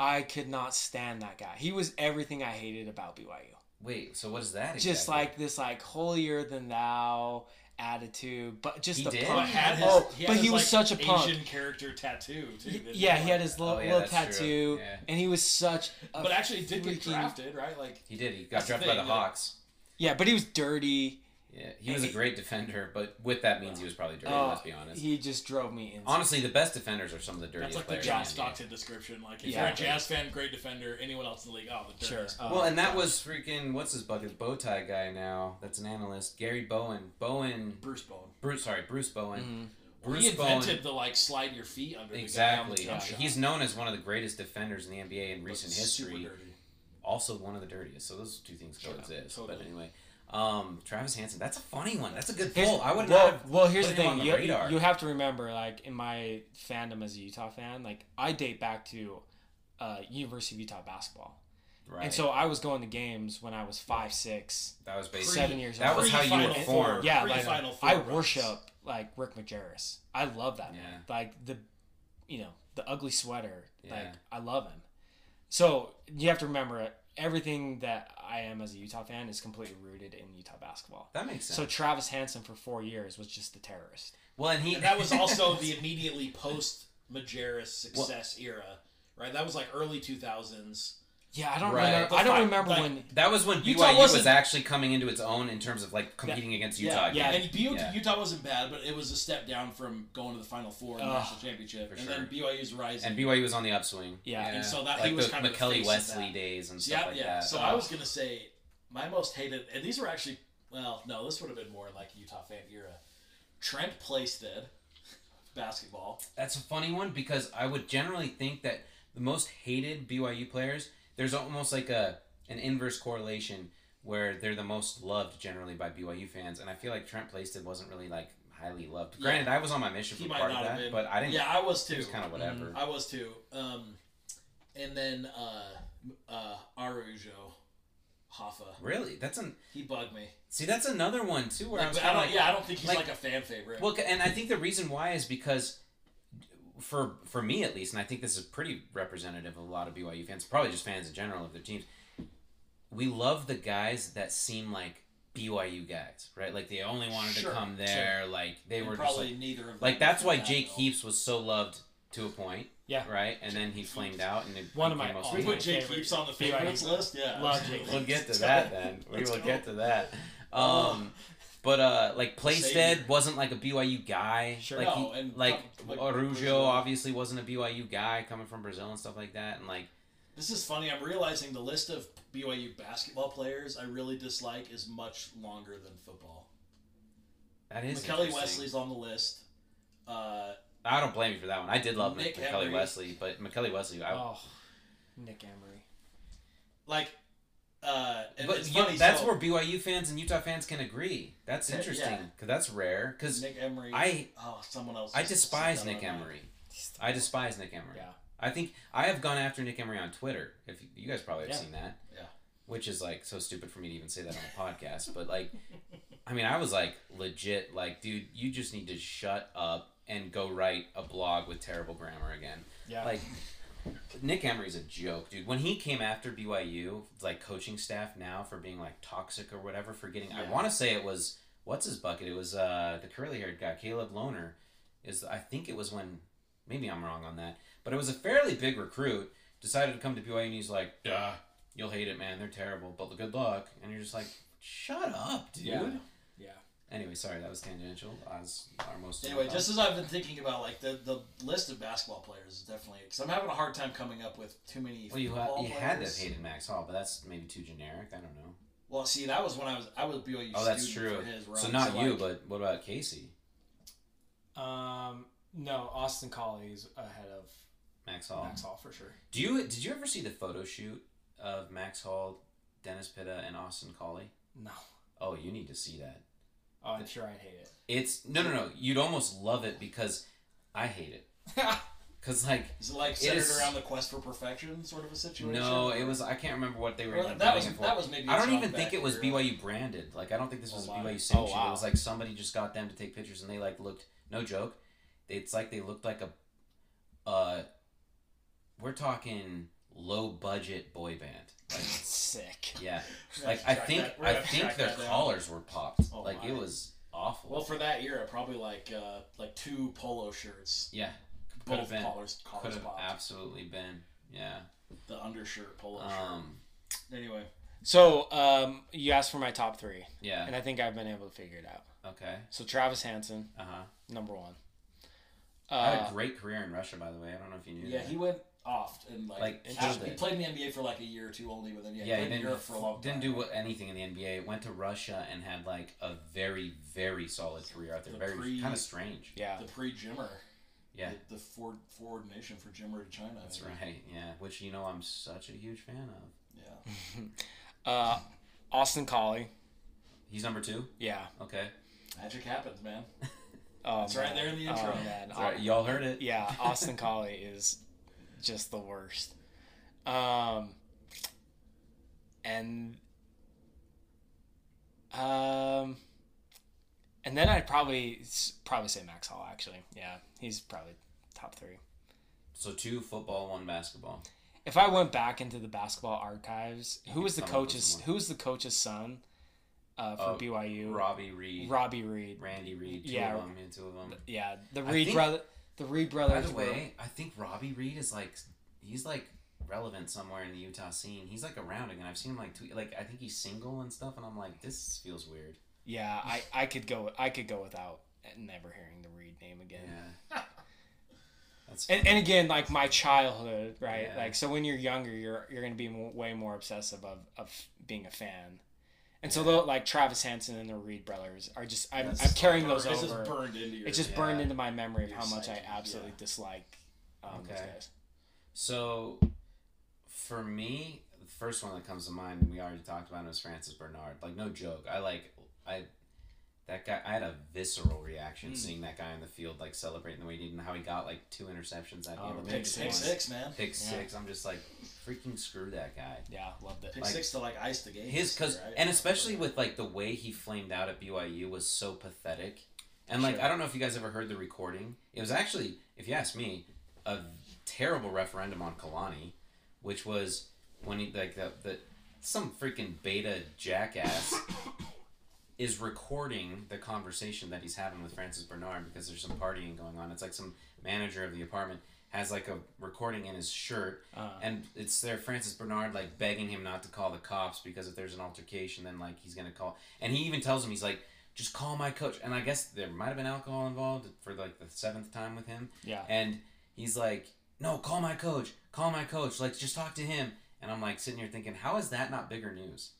I could not stand that guy. He was everything I hated about BYU. Wait, so what is that exactly? Just like this, like holier than thou attitude, but just the punk. He was such a punk. Asian character tattoo too. Yeah, he had his little tattoo, yeah. And he was such. But actually, did get drafted, right? Like he did. He got drafted by the Hawks. Yeah, but he was dirty. Yeah, he was a great defender, but with that means he was probably dirty. Let's be honest. He just drove me insane. Honestly, the best defenders are some of the dirtiest players. That's like the John Stockton description. Like, if you're a Jazz fan, great defender. Anyone else in the league, the dirtiest. Sure. Well, and that was freaking what's his bucket bow tie guy now? That's an analyst, Gary Bowen. Bruce Bowen. Mm-hmm. He invented the slide your feet under. Exactly. The he's known as one of the greatest defenders in the NBA in recent history. Dirty. Also, one of the dirtiest. So those two things coexist. Totally. But anyway. Travis Hansen, that's a funny one. That's a good pull. I would not have. Well, here's the thing. You have to remember, in my fandom as a Utah fan, I date back to University of Utah basketball. Right. And so I was going to games when I was 5, 6, that was 7 years old. That was how you were formed. Yeah, I worship Rick Majerus. I love that man. The ugly sweater. Yeah. I love him. So you have to remember it. Everything that I am as a Utah fan is completely rooted in Utah basketball. That makes sense. So Travis Hansen for 4 years was just the terrorist. Well, and that was also the immediately post Majerus success era, right? That was early 2000s. Yeah, I don't remember when. That was when BYU was actually coming into its own in terms of competing against Utah. Yeah, and Utah wasn't bad, but it was a step down from going to the Final Four and the national championship. Then BYU's rising. And BYU was on the upswing. Yeah, and so that he was kind of Mekeli Wesley days and stuff like that. Yeah, so I was gonna say my most hated, and these were actually this would have been more Utah fan era. Trent Plaisted, basketball. That's a funny one because I would generally think that the most hated BYU players. There's almost an inverse correlation where they're the most loved generally by BYU fans, and I feel like Trent Plaisted wasn't really highly loved. Yeah. Granted, I was on my mission for part of that, but I didn't. Yeah, I was too. It was kind of whatever. I was too. And then Arujo Hoffa. Really? He bugged me. See, that's another one too. Where I don't think he's a fan favorite. Well, and I think the reason why is because. For me at least, and I think this is pretty representative of a lot of BYU fans, probably just fans in general of their teams, we love the guys that seem like BYU guys, right? They only wanted to come there. Sure. They were probably just neither of them. That's why Jake Heaps was so loved to a point. Yeah. Right? And then he flamed out. And we put Jake Heaps on the favorites list. Yeah. Love Jake Heaps. We'll get to that then. We will get to that. But Plaisted wasn't a BYU guy. Sure. Arujo obviously wasn't a BYU guy coming from Brazil and stuff like that. And this is funny. I'm realizing the list of BYU basketball players I really dislike is much longer than football. That is Mekeli Wesley's on the list. I don't blame you for that one. I did love Mekeli Wesley, but Mekeli Wesley. Nick Emery. That's where BYU fans and Utah fans can agree. That's interesting because that's rare. Because Nick Emery, someone else. I despise Nick Emery. I despise Nick Emery. Yeah. I think I have gone after Nick Emery on Twitter. If you guys probably have seen that, yeah. Which is so stupid for me to even say that on a podcast. But I was legit. Dude, you just need to shut up and go write a blog with terrible grammar again. Yeah. Nick Emery's a joke, dude. When he came after BYU, coaching staff now for being toxic or whatever, for getting I want to say it was what's his bucket? It was the curly-haired guy, Caleb Lohner. I think it was when maybe I'm wrong on that, but it was a fairly big recruit decided to come to BYU and he's duh, you'll hate it, man. They're terrible, but good luck. And you're just shut up, dude. Yeah. Yeah. Anyway, sorry, that was tangential. Just as I've been thinking about the list of basketball players is definitely because I'm having a hard time coming up with too many. Well, you had that hated Max Hall, but that's maybe too generic. I don't know. Well, see, that was when I was BYU. Oh, that's true. So not so you, like, but what about Casey? No, Austin Collie is ahead of Max Hall. Max Hall for sure. Did you ever see the photo shoot of Max Hall, Dennis Pitta, and Austin Collie? No. Oh, you need to see that. Oh, I'm sure I'd hate it. It's no. You'd almost love it because I hate it. Cause like is it like centered around the quest for perfection sort of a situation? No, it was I can't remember what they were. Well, that was maybe. I don't even think it was BYU branded. Like I don't think this was BYU sanctioned. Wow. It was like somebody just got them to take pictures and they like looked no joke. It's like they looked like a. We're talking low budget boy band. Like, sick. Yeah, like I think their collars were popped. Oh, like it was awful. Well, for that era, probably like two polo shirts. Yeah. Both collars could have absolutely been, yeah. The undershirt, polo shirt. Anyway. So, you asked for my top three. Yeah. And I think I've been able to figure it out. Okay. So, Travis Hansen. Uh-huh. Number one. I had a great career in Russia, by the way. I don't know if you knew that. Yeah, he went off. And he played in the NBA for like a year or two only, but then he played in Europe for a long time. Didn't do anything in the NBA. Went to Russia and had like a very, very solid career out there. Very kind of strange. Yeah. The pre-Jimmer. Yeah, the forward nation for Jimmer to China. That's right. Yeah, which you know I'm such a huge fan of. Yeah. Austin Collie. He's number two. Yeah. Okay. Magic happens, man. It's right there in the intro. Oh, man. Right. Y'all heard it. Yeah, Austin Collie is just the worst. And then I'd probably say Max Hall, actually. Yeah, he's probably top three. So two football, one basketball. If I went back into the basketball archives, who was the coach's son for BYU? Robbie Reed. Randy Reed. Two of them. Yeah, the Reed brothers. By the way, I think Robbie Reed is like he's like relevant somewhere in the Utah scene. He's like around again. I've seen him like tweet. Like I think he's single and stuff, and I'm like, this feels weird. Yeah, I could go without never hearing the Reed name again. Yeah. That's and again, like my childhood, right? Yeah. Like so, when you're younger, you're gonna be way more obsessive of being a fan, and so though, like Travis Hansen and the Reed brothers are just I'm carrying those over. It's just burned into my memory of how much I absolutely dislike those guys. So, for me, the first one that comes to mind, and we already talked about it, was Francis Bernard. Like no joke, I had a visceral reaction seeing that guy on the field, like celebrating the way he did and how he got like two interceptions that game. Pick six, man. I'm just like, freaking screw that guy. Yeah, loved it. Pick like, six to like ice the game. And especially with like the way he flamed out at BYU was so pathetic. And like, I don't know if you guys ever heard the recording. It was actually, if you ask me, a terrible referendum on Kalani, which was when he like the some freaking beta jackass. is recording the conversation that he's having with Francis Bernard because there's some partying going on. It's like some manager of the apartment has like a recording in his shirt and it's there Francis Bernard like begging him not to call the cops because if there's an altercation then like he's going to call. And he even tells him, he's like, just call my coach. And I guess there might have been alcohol involved for like the seventh time with him. Yeah. And he's like, no, call my coach. Like just talk to him. And I'm like sitting here thinking, how is that not bigger news?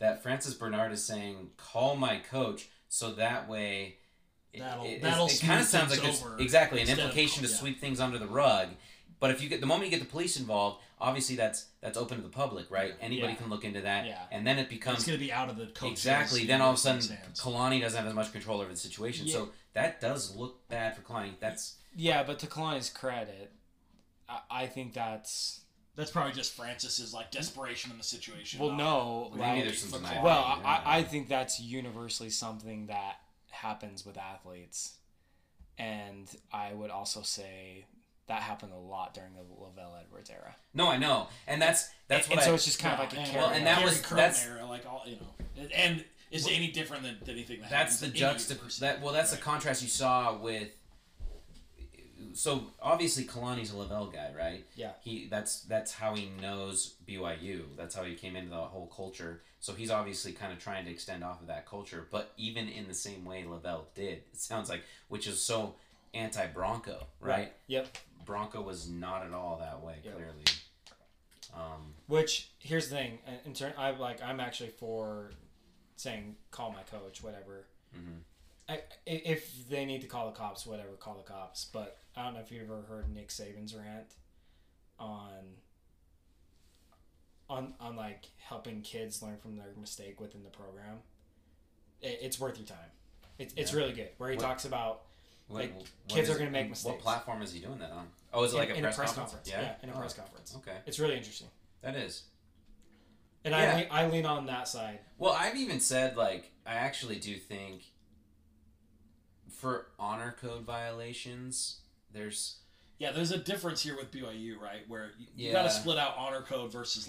That Francis Bernard is saying, call my coach, so that way it kind of sounds like over exactly an implication to sweep things under the rug. But if you get the moment you get the police involved, obviously that's open to the public, right? Yeah. Anybody can look into that, and then it becomes it's going to be out of the coach. Exactly. Then all of a sudden, Kalani doesn't have as much control over the situation, so that does look bad for Kalani. But to Kalani's credit, I think that's. That's probably just Francis's like desperation in the situation. Well, no, like, I think that's universally something that happens with athletes, and I would also say that happened a lot during the Lavelle Edwards era. No, I know, and so it's just kind of like a carry. And that was that's era, like all you know, and is it any different than anything that happens? That's the juxtaposition. That's the contrast you saw with. So obviously Kalani's a Lavelle guy, right? Yeah. That's how he knows BYU. That's how he came into the whole culture. So he's obviously kind of trying to extend off of that culture, but even in the same way Lavelle did, it sounds like, which is so anti-Bronco, right? Yep. Bronco was not at all that way, clearly. Which here's the thing. In turn, I'm actually for saying call my coach, whatever. Mm-hmm. If they need to call the cops, whatever, call the cops. But I don't know if you've ever heard Nick Saban's rant on like helping kids learn from their mistake within the program. It's worth your time. It's really good. Where he talks about kids are going to make mistakes. What platform is he doing that on? Oh, is it like a press conference? Yeah, in a press conference. Okay, it's really interesting. That is. And yeah. I lean on that side. Well, I've even said I actually do think for honor code violations, there's a difference here with BYU, right? Where you got to split out honor code versus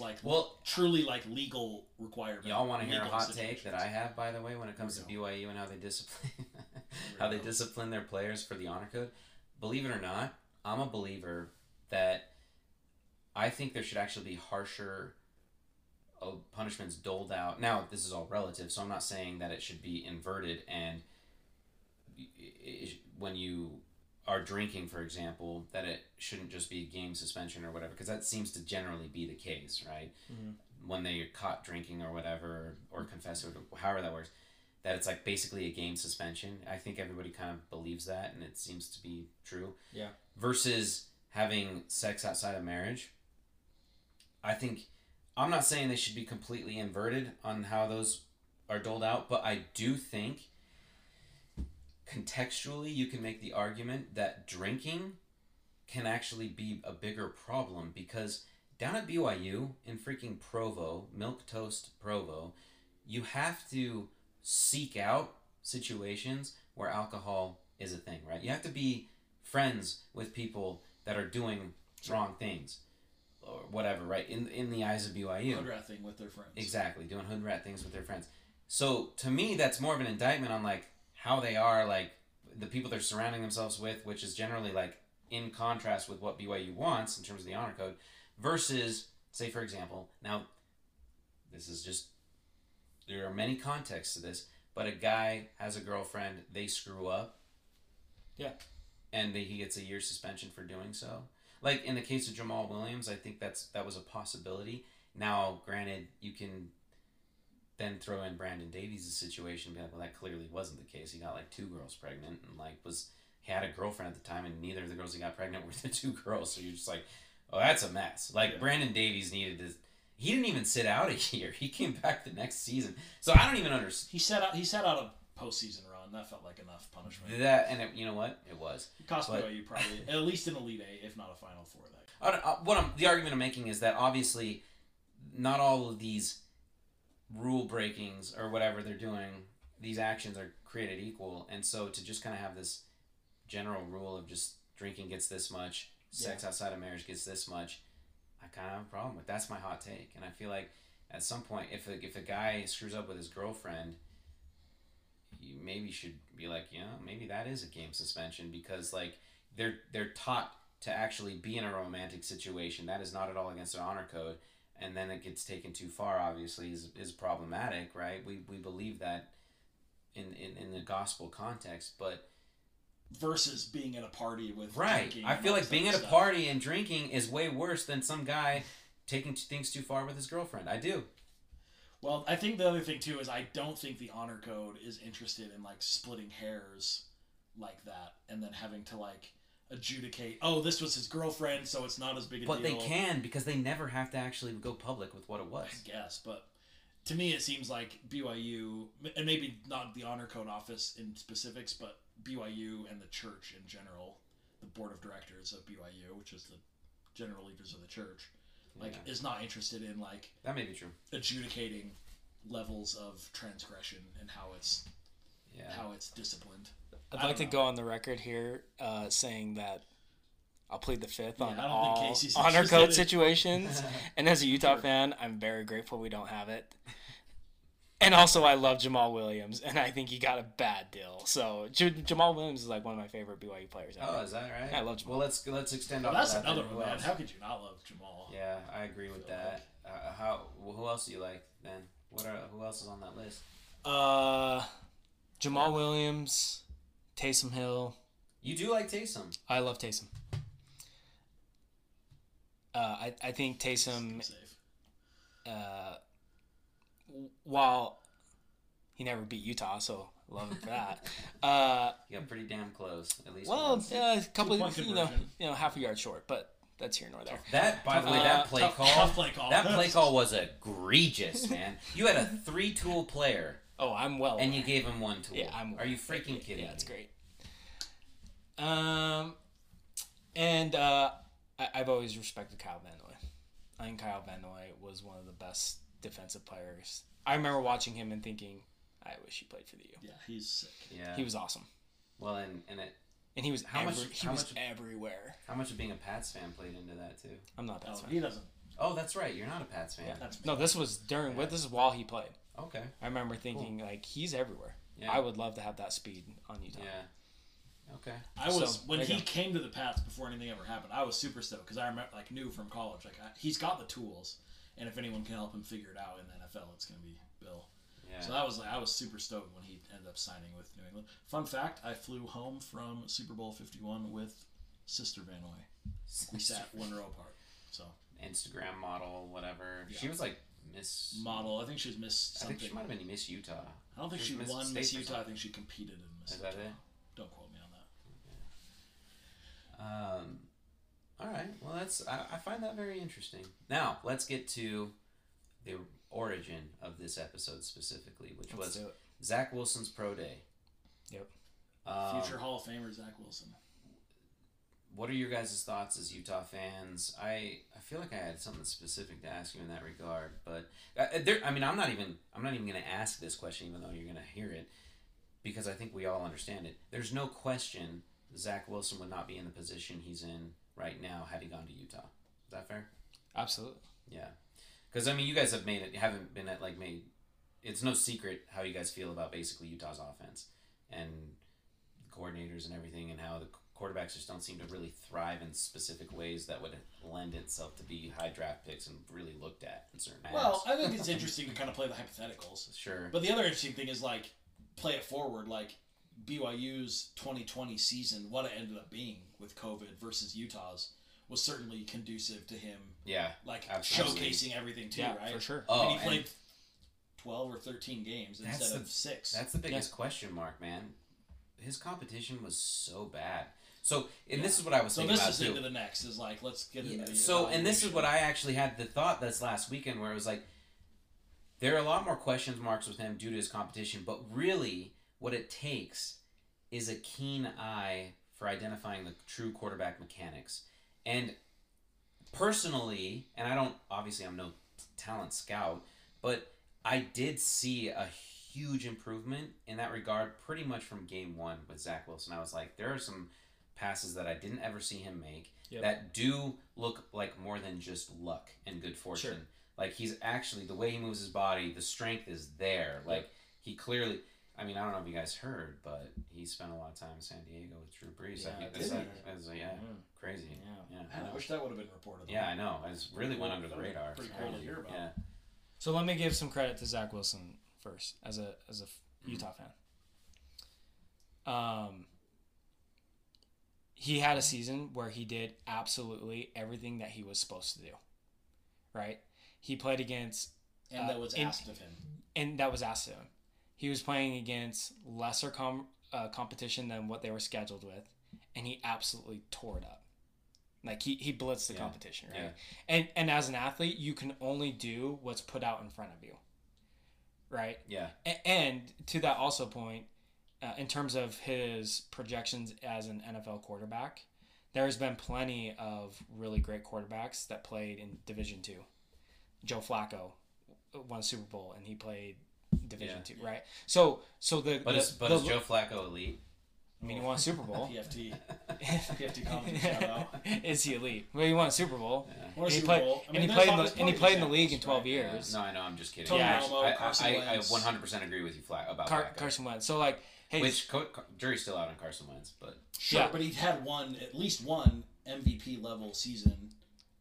truly legal requirements. Y'all want to hear a hot take that I have, by the way, when it comes to BYU and how they discipline their players for the honor code? Believe it or not, I'm a believer that I think there should actually be harsher punishments doled out. Now, this is all relative, so I'm not saying that it should be inverted and when you are drinking, for example, that it shouldn't just be game suspension or whatever, because that seems to generally be the case, right? Mm-hmm. When they're caught drinking or whatever, or confess, or however that works, that it's basically a game suspension. I think everybody kind of believes that, and it seems to be true. Yeah. Versus having sex outside of marriage. I think, I'm not saying they should be completely inverted on how those are doled out, but I do think contextually you can make the argument that drinking can actually be a bigger problem, because down at BYU in freaking Provo, milquetoast Provo, you have to seek out situations where alcohol is a thing, right? You have to be friends with people that are doing wrong things or whatever, right? In the eyes of BYU. Hoodrat thing with their friends. Exactly, doing hoodrat things with their friends. So to me, that's more of an indictment on how they are, the people they're surrounding themselves with, which is generally in contrast with what BYU wants in terms of the honor code, versus, say, for example, now this is just, there are many contexts to this, but a guy has a girlfriend, they screw up. Yeah. And he gets a year suspension for doing so. In the case of Jamal Williams, I think that was a possibility. Now, granted, you can then throw in Brandon Davies' situation, and be that clearly wasn't the case. He got 2 girls pregnant, and he had a girlfriend at the time, and neither of the girls he got pregnant were the 2 girls. So you're just oh, that's a mess. Brandon Davies he didn't even sit out a year. He came back the next season. So I don't even understand. He sat out a postseason run. That felt like enough punishment. That, and you know what? It was. It cost BYU probably at least an Elite Eight, if not a Final Four. The argument I'm making is that obviously not all of these rule breakings or whatever they're doing, these actions are created equal, and so to just kind of have this general rule of just drinking gets this much, sex outside of marriage gets this much, I kind of have a problem with. That's my hot take, and I feel like at some point, if a guy screws up with his girlfriend, you maybe should be maybe that is a game suspension, because they're taught to actually be in a romantic situation that is not at all against their honor code. And then it gets taken too far, obviously, is problematic, right? We believe that in the gospel context, but versus being at a party with drinking. Right. I feel like being at a party and drinking is way worse than some guy taking things too far with his girlfriend. I do. Well, I think the other thing, too, is I don't think the honor code is interested in, splitting hairs like that and then having to, adjudicate, oh, this was his girlfriend, so it's not as big a deal. But they can, because they never have to actually go public with what it was. I guess, but to me it seems like BYU, and maybe not the honor code office in specifics, but BYU and the church in general, the board of directors of BYU, which is the general leaders of the church, is not interested in, that may be true, adjudicating levels of transgression and how it's disciplined. I'd like to go on the record here saying that I'll plead the fifth on all honor code situations. And as a Utah fan, I'm very grateful we don't have it. And also, I love Jamal Williams, and I think he got a bad deal. So Jamal Williams is one of my favorite BYU players ever. Oh, is that right? I love Jamal. Well, let's extend off. That's another one, man. How could you not love Jamal? Yeah, I agree with that. Who else do you like then? Who else is on that list? Jamal Williams, Taysom Hill. You do like Taysom. I love Taysom. I think Taysom, while he never beat Utah, so love him for that. You got pretty damn close, at least. Well, a couple of, you know, half a yard short, but that's here nor there. That, by the way, that play call was egregious, man. You had a three-tool player. Oh, I'm well. And you gave him one tool. Yeah, I'm well. Are you freaking kidding? Yeah, that's great. And I've always respected Kyle Van Noy. I think Kyle Van Noy was one of the best defensive players. I remember watching him and thinking, I wish he played for the U. Yeah, he's sick. Yeah. He was awesome. Well, and he was everywhere. How much of being a Pats fan played into that too? I'm not a Pats fan. He doesn't. Oh, that's right. You're not a Pats fan. Yeah. No, this was during. Yeah. This is while he played. Okay. I remember thinking he's everywhere. Yeah. I would love to have that speed on Utah. Yeah. Okay. I was when he came to the Pats before anything ever happened. I was super stoked because I remember knew from college he's got the tools, and if anyone can help him figure it out in the NFL, it's gonna be Bill. Yeah. So that was I was super stoked when he ended up signing with New England. Fun fact: I flew home from Super Bowl 51 with Sister Van Noy. We sat one row apart. So Instagram model, whatever. Yeah. She was like Miss Model. I think she was Miss something. I think she might have been Miss Utah. I don't think she won Miss Utah. I think she competed in Miss Utah. Is that it? Don't quote me on that. Okay. All right. Well, I find that very interesting. Now let's get to the origin of this episode specifically, which was Zach Wilson's pro day. Yep. Future Hall of Famer Zach Wilson. What are your guys' thoughts as Utah fans? I feel like I had something specific to ask you in that regard, but I'm not even going to ask this question, even though you're going to hear it, because I think we all understand it. There's no question Zach Wilson would not be in the position he's in right now had he gone to Utah. Is that fair? Absolutely. Yeah. Because, I mean, you guys have made it, haven't been at, like, made, it's no secret how you guys feel about basically Utah's offense and coordinators and everything, and how the quarterbacks just don't seem to really thrive in specific ways that would lend itself to be high draft picks and really looked at in certain apps. Well, I think it's interesting to kind of play the hypotheticals. Sure. But the other interesting thing is, like, play it forward, like, BYU's 2020 season, what it ended up being with COVID versus Utah's, was certainly conducive to him. Yeah, like absolutely. Showcasing everything too, right? For sure. Oh, I mean, he played 12 or 13 games instead of 6. That's the biggest question mark, man. His competition was so bad. So, and this is what I was thinking about too. So this is into the next is like, let's get into the evaluation. And this is what I actually had the thought this last weekend where it was like, there are a lot more question marks with him due to his competition, but really what it takes is a keen eye for identifying the true quarterback mechanics. And personally, and I'm no talent scout, but I did see a huge improvement in that regard pretty much from game one with Zach Wilson. I was like, there are some passes that I didn't ever see him make that do look like more than just luck and good fortune. Sure. Like he's actually, the way he moves his body, the strength is there. Like he clearly... I mean, I don't know if you guys heard, but he spent a lot of time in San Diego with Drew Brees. Yeah, I think that's crazy. Yeah. I wish that would have been reported. Yeah, I know. It really went under the radar. Pretty cool to hear about. Yeah. So let me give some credit to Zach Wilson first as a Utah fan. He had a season where he did absolutely everything that he was supposed to do. Right? He played against, and that was asked of him. He was playing against lesser competition than what they were scheduled with, and he absolutely tore it up. Like, he blitzed the competition, right? Yeah. And as an athlete, you can only do what's put out in front of you, right? Yeah. And to that also point, in terms of his projections as an NFL quarterback, there's been plenty of really great quarterbacks that played in Division II. Joe Flacco won Super Bowl, and he played Division II, right? But is Joe Flacco elite? I mean, he won a Super Bowl. PFT comments, shout out. Is he elite? Well, he won a Super Bowl. Yeah. And he played in the league in 12 years. Yeah. No, I know. I'm just kidding. I 100% agree with you about Flacco. Carson Wentz. So like, hey, which jury's still out on Carson Wentz, but but he had at least one MVP level season.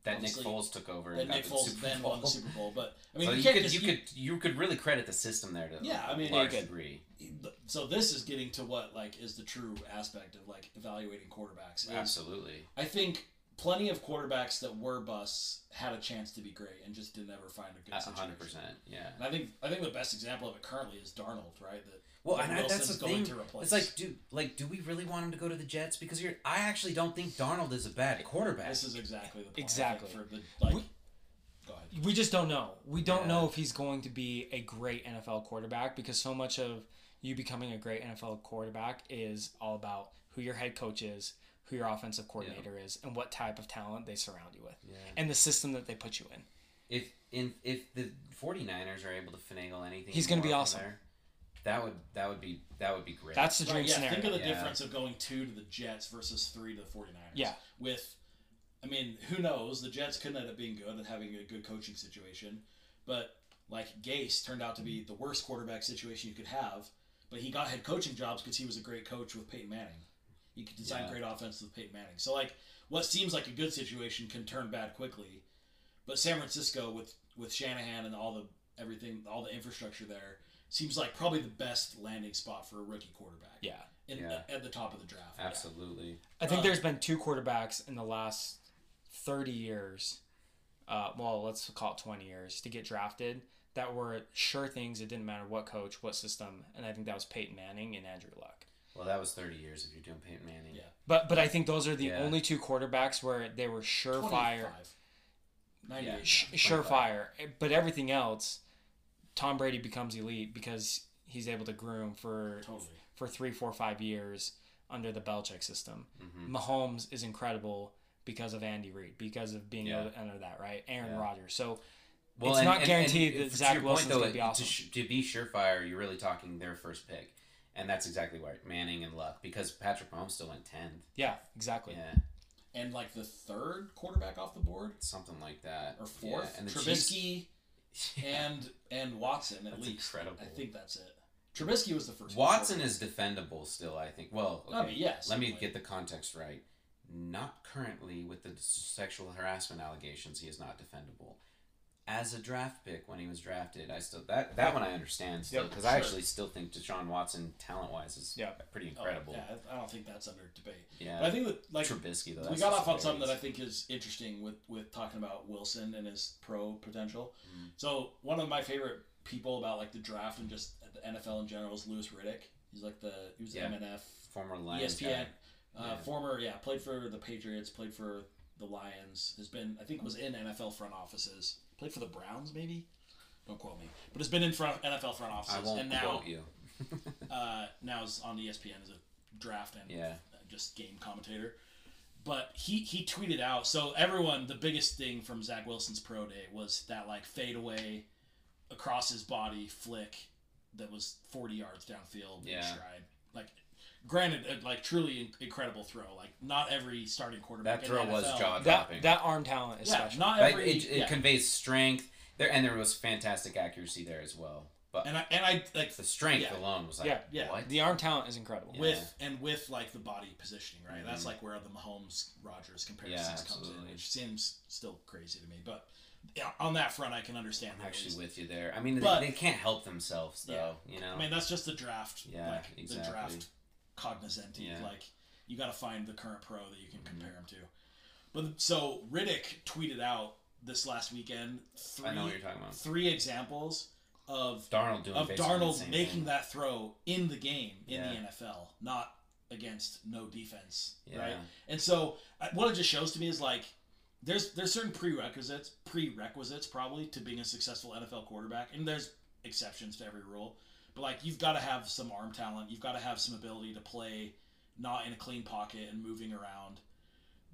That Nick Foles took over and got the Super Bowl. Won the Super Bowl, but I mean, so you could really credit the system there to large degree. So this is getting to what is the true aspect of evaluating quarterbacks. Absolutely, I think plenty of quarterbacks that were busts had a chance to be great and just didn't ever find a good situation. 100%, yeah. And I think the best example of it currently is Darnold, right? That well, and that's the thing. It's like, dude, like, do we really want him to go to the Jets? Because I actually don't think Darnold is a bad quarterback. This is exactly the point. Exactly. For the, like, go ahead. We just don't know. We don't know if he's going to be a great NFL quarterback, because so much of you becoming a great NFL quarterback is all about who your head coach is, who your offensive coordinator is, and what type of talent they surround you with, and the system that they put you in. If the 49ers are able to finagle anything, he's going to be awesome. That would be great. That's the dream scenario. Think of the difference of going 2 to the Jets versus 3 to the 49ers. Yeah. I mean, who knows? The Jets couldn't end up being good and having a good coaching situation, but like Gase turned out to be the worst quarterback situation you could have, but he got head coaching jobs because he was a great coach with Peyton Manning. You can design great offense with Peyton Manning. So, like, what seems like a good situation can turn bad quickly. But San Francisco, with Shanahan and all the infrastructure there, seems like probably the best landing spot for a rookie quarterback. Yeah. At the top of the draft. Absolutely. Yeah. I think there's been 2 quarterbacks in the last 30 years, let's call it 20 years, to get drafted that were sure things. It didn't matter what coach, what system. And I think that was Peyton Manning and Andrew Luck. Well, that was 30 years if you're doing Peyton Manning. Yeah. But I think those are the only 2 quarterbacks where they were surefire. 25. Surefire. But everything else, Tom Brady becomes elite because he's able to groom for 3, 4, 5 years under the Belichick system. Mm-hmm. Mahomes is incredible because of Andy Reid, because of being able to enter that, right? Aaron Rodgers. So it's not guaranteed that Zach Wilson's going to be awesome. To be surefire, you're really talking their first pick. And that's exactly why Manning and Luck, because Patrick Mahomes still went 10th. Yeah, exactly. Yeah, and like the 3rd quarterback off the board, something like that, or 4th. Yeah. And Trubisky and Watson at least. Incredible. I think that's it. Trubisky was the first. Watson is defendable still, I think. Well, okay. I mean, yes. Let me get the context right. Not currently with the sexual harassment allegations, he is not defendable. As a draft pick when he was drafted, I still that one I understand still, because I actually still think Deshaun Watson talent-wise is pretty incredible. I don't think that's under debate. Yeah, but I think that, like, Trubisky, though, we got off on something that I think is interesting with talking about Wilson and his pro potential. Mm-hmm. So one of my favorite people about like the draft and just the NFL in general is Louis Riddick. He's like he was the MNF, former Lions, ESPN, played for the Patriots, played for the Lions. Has been, I think, was in NFL front offices. Played for the Browns, maybe? Don't quote me. But has been in NFL front offices. I won't quote you. Now is on ESPN as a draft and just game commentator. But he tweeted out, so everyone, the biggest thing from Zach Wilson's pro day was that, like, fadeaway across his body flick that was 40 yards downfield in stride. Like, granted, like, truly incredible throw. Like, not every starting quarterback. That throw in the NFL, was jaw-dropping. That arm talent is special. Not every. It conveys strength there, and there was fantastic accuracy there as well. But and I like the strength alone was like what? The arm talent is incredible. With like the body positioning, right? Mm-hmm. That's like where the Mahomes Rodgers comparison comes in, which seems still crazy to me, but. Yeah, on that front, I can understand. I'm actually with you there. I mean, but they can't help themselves, though. Yeah. You know, I mean, that's just the draft. Yeah, like, exactly. The draft cognizant. Yeah. Like, you got to find the current pro that you can compare him to. But so Riddick tweeted out this last weekend. 3, I know what you're talking about. 3 examples of Darnold making that throw in the game in the NFL, not against no defense, right? And so what it just shows to me is like. There's certain prerequisites probably to being a successful NFL quarterback, and there's exceptions to every rule. But like, you've got to have some arm talent, you've got to have some ability to play not in a clean pocket and moving around.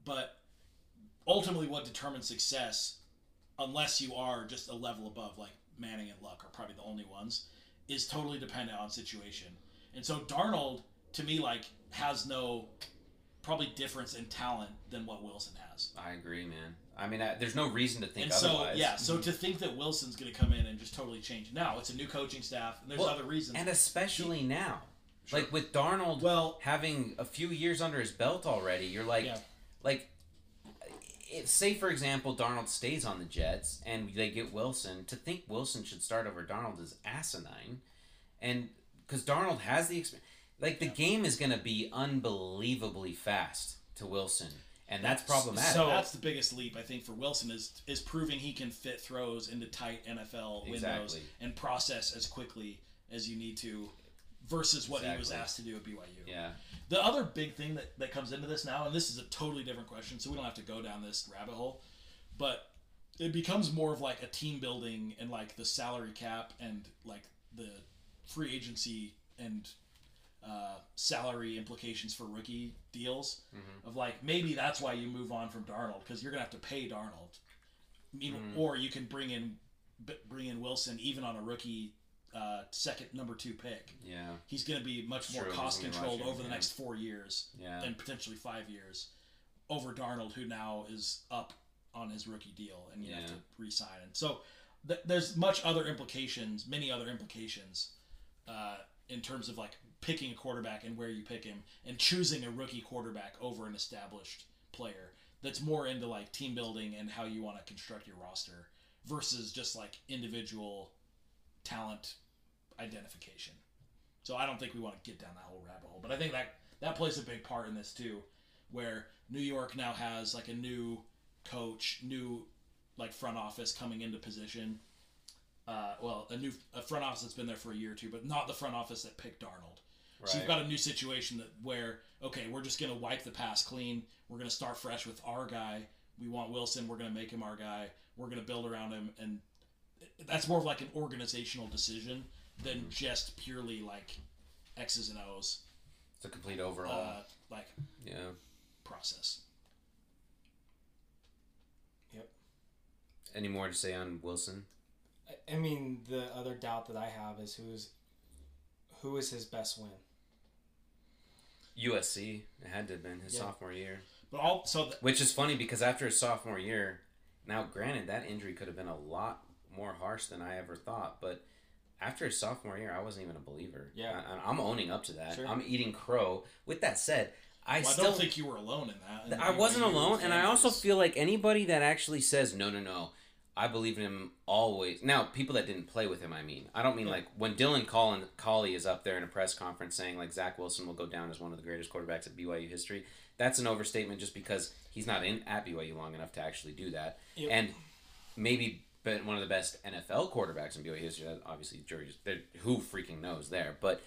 But ultimately, what determines success, unless you are just a level above, like Manning and Luck are probably the only ones, is totally dependent on situation. And so Darnold, to me, like, has no probably difference in talent than what Wilson has. I agree, man. I mean, there's no reason to think otherwise. So to think that Wilson's going to come in and just totally change. Now, it's a new coaching staff, and there's other reasons. And especially now. Sure. Like, with Darnold having a few years under his belt already, you're like, if, say, for example, Darnold stays on the Jets, and they get Wilson, to think Wilson should start over Darnold is asinine, and because Darnold has the experience. Like, the game is going to be unbelievably fast to Wilson. And that's problematic. So that's the biggest leap, I think, for Wilson is proving he can fit throws into tight NFL windows and process as quickly as you need to versus what he was asked to do at BYU. Yeah. The other big thing that comes into this now, and this is a totally different question, so we don't have to go down this rabbit hole, but it becomes more of like a team building and like the salary cap and like the free agency and salary implications for rookie deals of like, maybe that's why you move on from Darnold, because you're gonna have to pay Darnold, or you can bring in Wilson even on a rookie second number 2 pick. Yeah, he's gonna be much more cost controlled over the next 4 years and potentially 5 years over Darnold, who now is up on his rookie deal and you have to re-sign. And so there's many other implications. In terms of like picking a quarterback and where you pick him and choosing a rookie quarterback over an established player that's more into like team building and how you want to construct your roster versus just like individual talent identification. So I don't think we want to get down that whole rabbit hole, but I think that plays a big part in this too, where New York now has like a new coach, new like front office coming into position. A front office that's been there for a year or two, but not the front office that picked Darnold. Right. So you've got a new situation where we're just going to wipe the past clean. We're going to start fresh with our guy. We want Wilson. We're going to make him our guy. We're going to build around him. And that's more of like an organizational decision than just purely like X's and O's. It's a complete overall process. Yep. Any more to say on Wilson? I mean, the other doubt that I have is who is his best win? USC. It had to have been his sophomore year. But which is funny because after his sophomore year, now granted that injury could have been a lot more harsh than I ever thought, but after his sophomore year, I wasn't even a believer. Yeah. I'm owning up to that. Sure. I'm eating crow. With that said, I don't think you were alone in that. I wasn't alone, and I also feel like anybody that actually says, no, I believe in him always. Now, people that didn't play with him, I mean. I don't mean like when Dylan Collie is up there in a press conference saying like Zach Wilson will go down as one of the greatest quarterbacks at BYU history. That's an overstatement just because he's not at BYU long enough to actually do that. Yep. And maybe one of the best NFL quarterbacks in BYU history. That obviously, who freaking knows there. But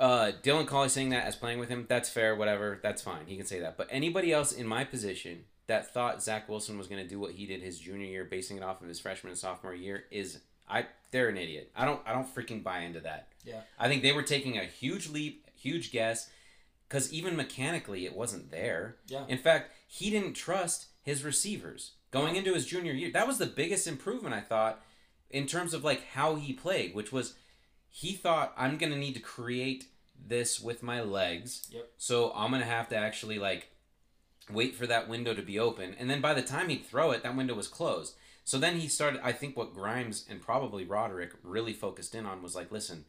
Dylan Collie saying that as playing with him, that's fair, whatever. That's fine. He can say that. But anybody else in my position that thought Zach Wilson was going to do what he did his junior year, basing it off of his freshman and sophomore year, they're an idiot. I don't freaking buy into that. Yeah. I think they were taking a huge leap, huge guess, because even mechanically it wasn't there. Yeah. In fact, he didn't trust his receivers going into his junior year. That was the biggest improvement I thought in terms of like how he played, which was he thought I'm going to need to create this with my legs. Yep. So I'm going to have to actually like wait for that window to be open, and then by the time he'd throw it, that window was closed. So then he started, I think what Grimes and probably Roderick really focused in on was like, listen,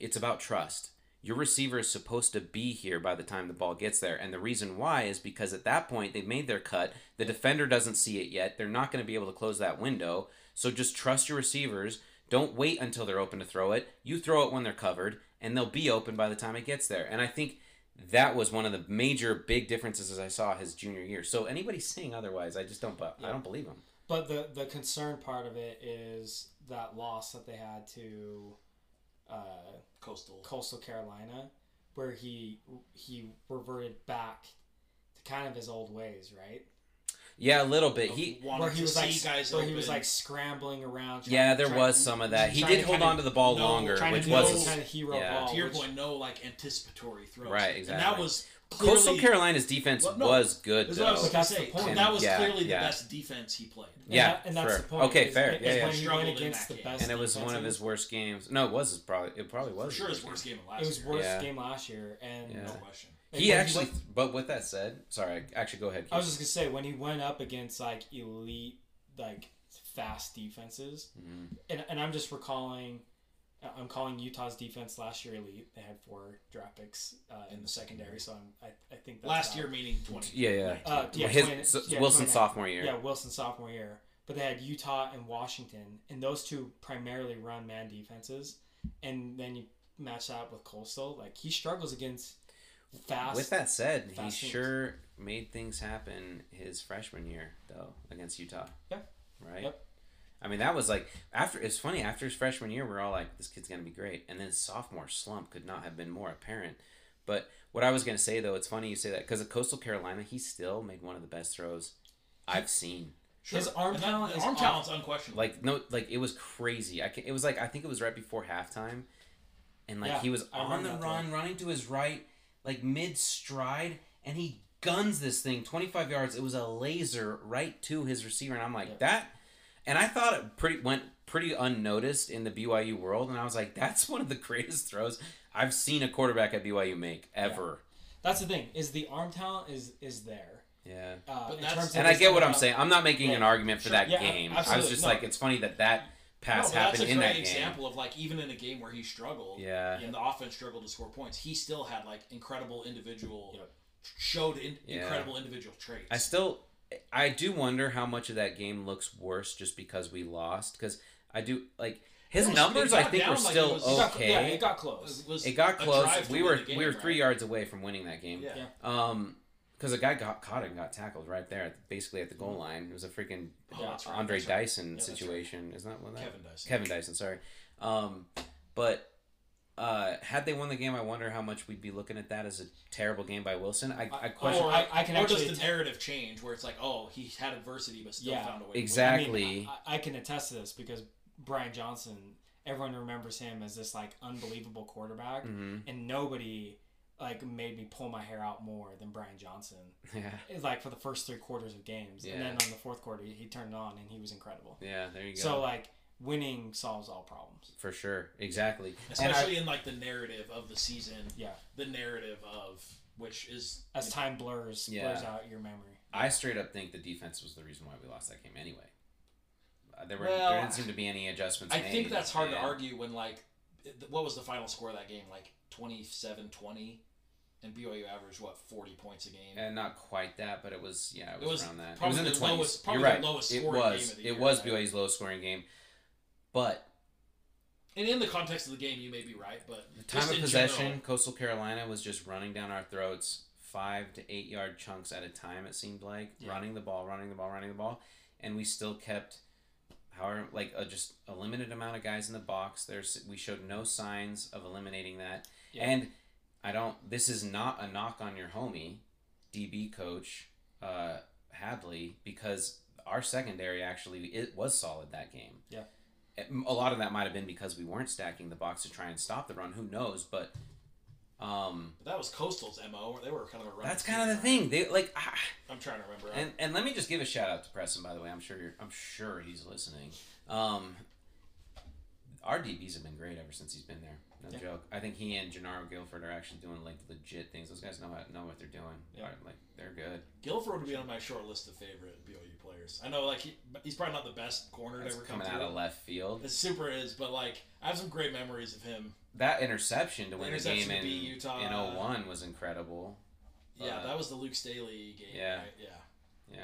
it's about trust. Your receiver is supposed to be here by the time the ball gets there, and the reason why is because at that point, they've made their cut, the defender doesn't see it yet, they're not going to be able to close that window, so just trust your receivers, don't wait until they're open to throw it, you throw it when they're covered, and they'll be open by the time it gets there. And I think that was one of the major big differences as I saw his junior year. So anybody saying otherwise, I just don't. I don't believe him. But the concern part of it is that loss that they had to Coastal Carolina, where he reverted back to kind of his old ways, right? Yeah, a little bit. He was like scrambling around. Some of that. He did hold on to the ball longer, which was kind of hero ball. To your point, no like anticipatory throws. Right, exactly. And that was clearly, Coastal Carolina's defense was good. Though. What I was that's the point. And that was clearly the best defense he played. And that's the point. Okay, fair. And it was one of his worst games. No, it probably was. For sure, his worst game of last year. It was worst game last year, and no question. But with that said, sorry, actually go ahead. Keith. I was just going to say, when he went up against like elite, like fast defenses, and I'm just recalling, I'm calling Utah's defense last year elite. They had 4 draft picks in the secondary, so I think that's last year meaning 20. Wilson's sophomore year. Yeah, Wilson's sophomore year. But they had Utah and Washington, and those two primarily run man defenses, and then you match that up with Coastal. Like he struggles against fast. With that said, he sure made things happen his freshman year, though, against Utah. Yeah. Right? Yep. I mean, that was like, it's funny, after his freshman year, we're all like, this kid's going to be great. And then sophomore slump could not have been more apparent. But what I was going to say, though, it's funny you say that, because at Coastal Carolina, he still made one of the best throws I've seen. Sure. His arm talent is unquestionable. Like, no, like, it was crazy. It was like, I think it was right before halftime. And, like, yeah, he was on the run, running to his right, like, mid-stride, and he guns this thing 25 yards. It was a laser right to his receiver. And I'm like, that... And I thought it went pretty unnoticed in the BYU world, and I was like, that's one of the greatest throws I've seen a quarterback at BYU make ever. Yeah. That's the thing, is the arm talent is there. Yeah. And I get what I'm saying. I'm not making an argument for that game. Absolutely. I was just like, it's funny that pass happened in that game. That's a great example of, like, even in a game where he struggled, and the offense struggled to score points, he still had, like, incredible individual, incredible individual traits. I do wonder how much of that game looks worse just because we lost. Because I do, like, his numbers, I think, were still okay. Yeah, it got close. We were 3 yards away from winning that game. Yeah. Because a guy got caught and got tackled right there, basically at the goal line. It was a freaking Andre Dyson situation. Right. Isn't that one? Kevin Dyson, sorry. Had they won the game, I wonder how much we'd be looking at that as a terrible game by Wilson. I question. Does the narrative change where it's like, oh, he had adversity but still found a way. Exactly. I mean, I can attest to this because Brian Johnson, everyone remembers him as this like unbelievable quarterback, and nobody like made me pull my hair out more than Brian Johnson. Yeah. It's like for the first three quarters of games, and then on the fourth quarter he turned it on and he was incredible. Yeah, there you go. So like. Winning solves all problems. For sure. Exactly. Especially in like the narrative of the season. Yeah. The narrative of which is... As time blurs out your memory. I straight up think the defense was the reason why we lost that game anyway. There didn't seem to be any adjustments made. I think that's hard to argue when like... What was the final score of that game? Like 27-20? And BYU averaged, 40 points a game? And not quite that, but it was... Yeah, it was around that. It was in the 20s. You're right. It was BYU's lowest scoring game. But and in the context of the game, you may be right. But the time of possession, Coastal Carolina was just running down our throats 5 to 8 yard chunks at a time. It seemed like running the ball, and we still kept just a limited amount of guys in the box. We showed no signs of eliminating that. Yeah. And this is not a knock on your homie, DB coach Hadley, because our secondary actually it was solid that game. Yeah. A lot of that might have been because we weren't stacking the box to try and stop the run. Who knows? But that was Coastal's MO. They were kind of a run. That's kind of the thing. They like. I'm trying to remember. And let me just give a shout out to Preston. By the way, I'm sure he's listening. Our DBs have been great ever since he's been there. No joke. I think he and Gennaro Guilford are actually doing like legit things. Those guys know what they're doing. Yeah. Like they're good. Guilford would be on my short list of favorite BYU players. I know like he's probably not the best corner to ever come out of left field. It super is, but like I have some great memories of him. That interception to win the game in Utah in 01 was incredible. Yeah, that was the Luke Staley game. Yeah, right? Yeah.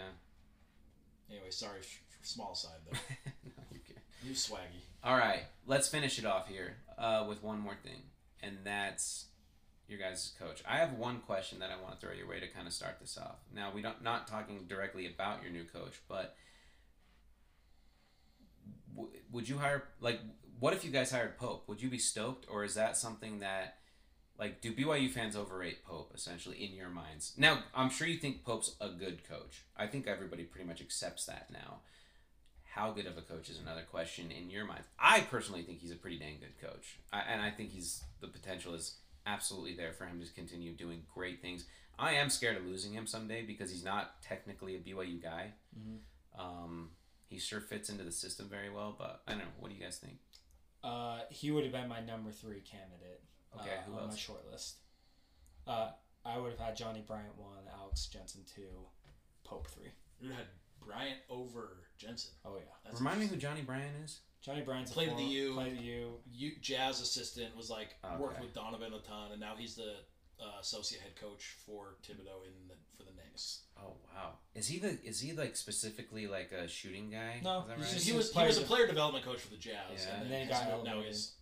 Anyway, sorry, small side though. No, you can't. You swaggy. All right, let's finish it off here with one more thing, and that's your guys' coach. I have one question that I want to throw your way to kind of start this off. Now, we're not talking directly about your new coach, but would you hire, like, what if you guys hired Pope? Would you be stoked, or is that something that, like, do BYU fans overrate Pope, essentially, in your minds? Now, I'm sure you think Pope's a good coach. I think everybody pretty much accepts that now. How good of a coach is another question in your mind. I personally think he's a pretty dang good coach. I think the potential is absolutely there for him to continue doing great things. I am scared of losing him someday because he's not technically a BYU guy. Mm-hmm. He sure fits into the system very well, but I don't know. What do you guys think? He would have been my number 3 candidate who on my short list. I would have had Johnny Bryant 1, Alex Jensen 2, Pope 3. You had Bryant over Jensen. Oh, yeah. That's Remind me who Johnny Bryant is? Johnny Bryant's played at the U, Jazz assistant, was like, worked with Donovan a ton, and now he's the associate head coach for Thibodeau for the Knicks. Oh, wow. Is he like specifically like a shooting guy? No. Is that right? He was a player development coach for the Jazz. Yeah. And then he got elevated. Now he's...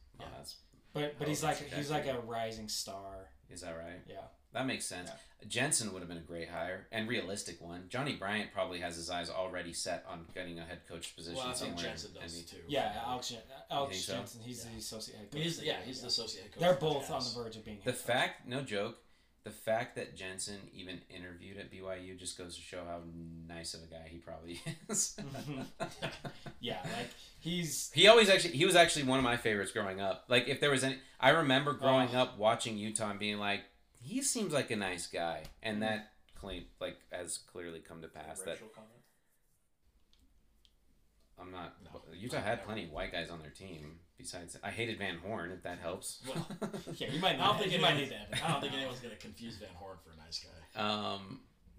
Yeah. But he's like a rising star Is that right? Yeah. That makes sense. Yeah. Jensen would have been a great hire and realistic one. Johnny Bryant probably has his eyes already set on getting a head coach position somewhere. Well, I think Jensen does too. Yeah, Alex Jensen. So? He's the associate head coach. He's the associate head coach. They're both on the verge of being the fact that Jensen even interviewed at BYU just goes to show how nice of a guy he probably is. He was actually one of my favorites growing up. Like, if there was any, I remember growing up watching Utah and being like, he seems like a nice guy, and that claim has clearly come to pass. Utah had plenty of white guys on their team. Besides, I hated Van Horn, if that helps. Well, yeah, I don't think anyone's going to confuse Van Horn for a nice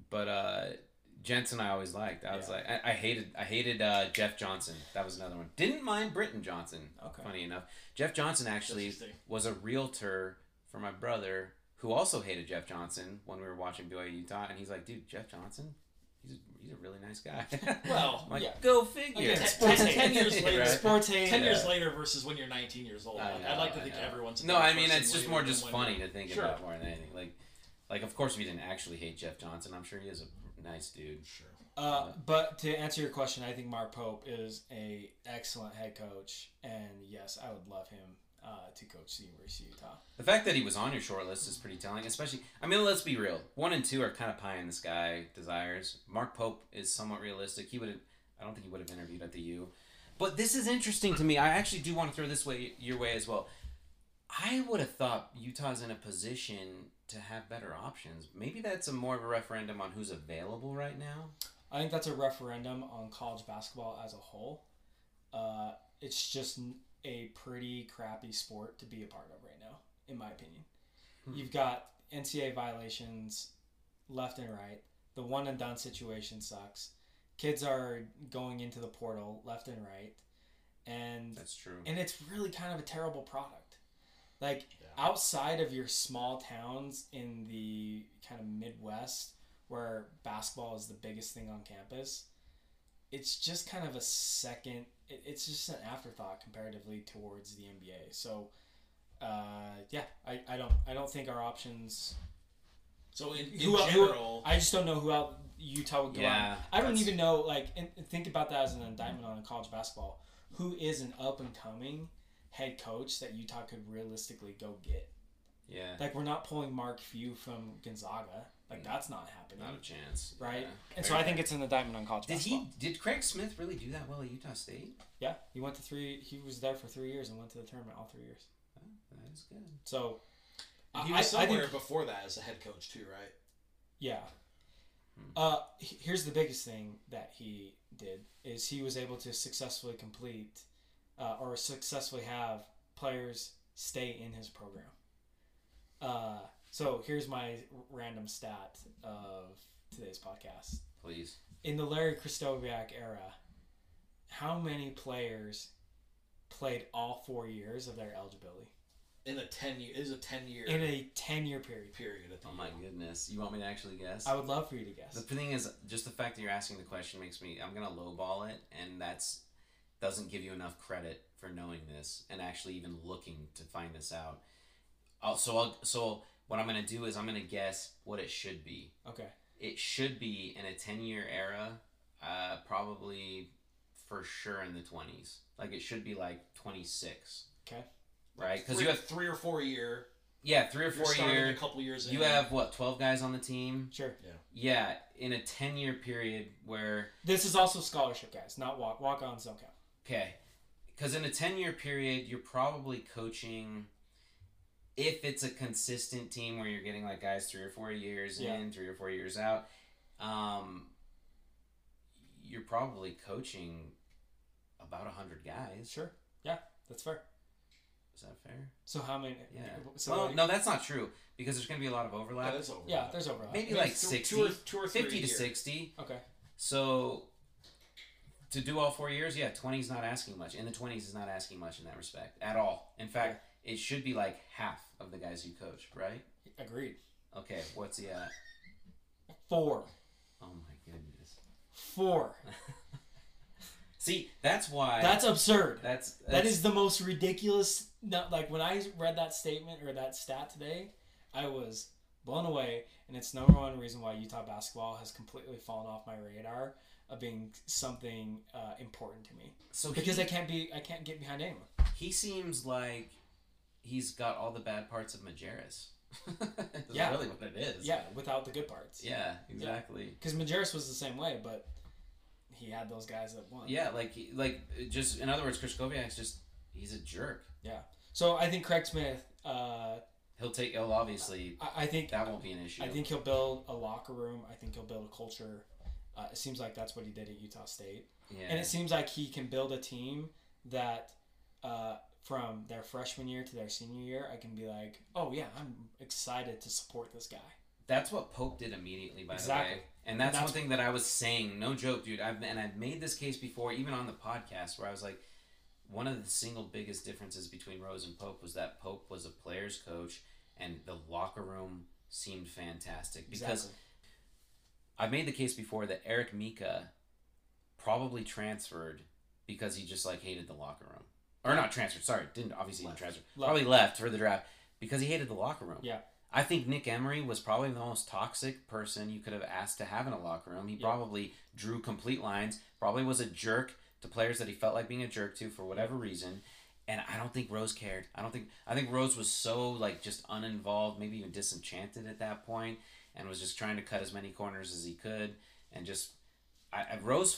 guy. Jensen I always liked. I hated Jeff Johnson. That was another one. Didn't mind Britton Johnson, funny enough. Jeff Johnson actually was a realtor for my brother who also hated Jeff Johnson when we were watching BYU Utah, and he's like, dude, Jeff Johnson? He's a really nice guy. Well, go figure. Okay, 10 years later, right? Ten years later versus when you're 19 years old. I think everyone's. No, I mean it's just more just funny to think about more than anything. Like of course, if you didn't actually hate Jeff Johnson, I'm sure he is a nice dude. Sure. But to answer your question, I think Mark Pope is an excellent head coach, and yes, I would love him to coach the University of Utah. The fact that he was on your short list is pretty telling, especially, I mean, let's be real. 1 and 2 are kind of pie-in-the-sky desires. Mark Pope is somewhat realistic. I don't think he would have interviewed at the U. But this is interesting to me. I actually do want to throw this way your way as well. I would have thought Utah's in a position to have better options. Maybe that's more of a referendum on who's available right now. I think that's a referendum on college basketball as a whole. It's just a pretty crappy sport to be a part of right now, in my opinion. You've got NCAA violations left and right. The one and done situation sucks. Kids are going into the portal left and right. And that's true. And it's really kind of a terrible product. Outside of your small towns in the kind of Midwest where basketball is the biggest thing on campus, it's just kind of a second. It's just an afterthought comparatively towards the NBA. So, I don't think our options. So in general, I just don't know who out Utah would go. Yeah, I don't even know. And think about that as an indictment on college basketball. Who is an up and coming head coach that Utah could realistically go get? Yeah, we're not pulling Mark Few from Gonzaga. That's not happening. Not a chance. Right? Yeah. And so I think it's an indictment on college basketball. Did Craig Smith really do that well at Utah State? Yeah. He was there for 3 years and went to the tournament all 3 years. Oh, that is good. So he was somewhere before that as a head coach too, right? Yeah. Here's the biggest thing that he did is he was able to successfully complete or successfully have players stay in his program. So here's my random stat of today's podcast. Please. In the Larry Kristoviak era, how many players played all 4 years of their eligibility? In a 10-year period. My goodness. You want me to actually guess? I would love for you to guess. The thing is, just the fact that you're asking the question makes me, I'm going to lowball it, and that's doesn't give you enough credit for knowing this and actually even looking to find this out. What I'm going to do is I'm going to guess what it should be. Okay. It should be in a 10-year era, probably for sure in the 20s. It should be 26. Okay. Right? Because you have 3 or 4 year. Yeah, 3 or 4 year. A couple years in. You have, 12 guys on the team? Sure. Yeah. Yeah, in a 10-year period where... This is also scholarship guys, not walk-ons don't count. Okay. Because in a 10-year period, you're probably coaching... If it's a consistent team where you're getting guys 3 or 4 years in, 3 or 4 years out, you're probably coaching about 100 guys. Sure. Yeah, that's fair. Is that fair? So how many? Yeah. No, that's not true because there's going to be a lot of overlap. Yeah, there's overlap. Maybe 60, 2 or 3 50 to 60. Okay. So to do all 4 years, 20 is not asking much. In the 20s is not asking much in that respect at all. In fact. It should be half of the guys you coach, right? Agreed. Okay, what's he at? 4. Oh my goodness. 4. See, that's why... That's absurd. That is the most ridiculous... When I read that statement or that stat today, I was blown away, and it's number one reason why Utah basketball has completely fallen off my radar of being something important to me. So because I can't get behind anyone. He seems like he's got all the bad parts of Majerus. That's really what it is. Yeah, without the good parts. Yeah, exactly. Because Majerus was the same way, but he had those guys that won. Yeah, like just in other words, Chris Koviak's just he's a jerk. Yeah. So I think Craig Smith. He'll obviously. I think that won't be an issue. I think he'll build a locker room. I think he'll build a culture. It seems like that's what he did at Utah State. Yeah. And it seems like he can build a team that. From their freshman year to their senior year, I can be like, oh, yeah, I'm excited to support this guy. That's what Pope did immediately, by the way. And that's one thing that I was saying. No joke, dude. I've made this case before, even on the podcast, where I was like, one of the single biggest differences between Rose and Pope was that Pope was a player's coach, and the locker room seemed fantastic. Because I've made the case before that Eric Mika probably transferred because he just, like, hated the locker room. Or not transferred, sorry. Probably left for the draft because he hated the locker room. Yeah. I think Nick Emery was probably the most toxic person you could have asked to have in a locker room. He probably drew complete lines, probably was a jerk to players that he felt like being a jerk to for whatever reason. And I don't think Rose cared. I think Rose was so like just uninvolved, maybe even disenchanted at that point, and was just trying to cut as many corners as he could. And just Rose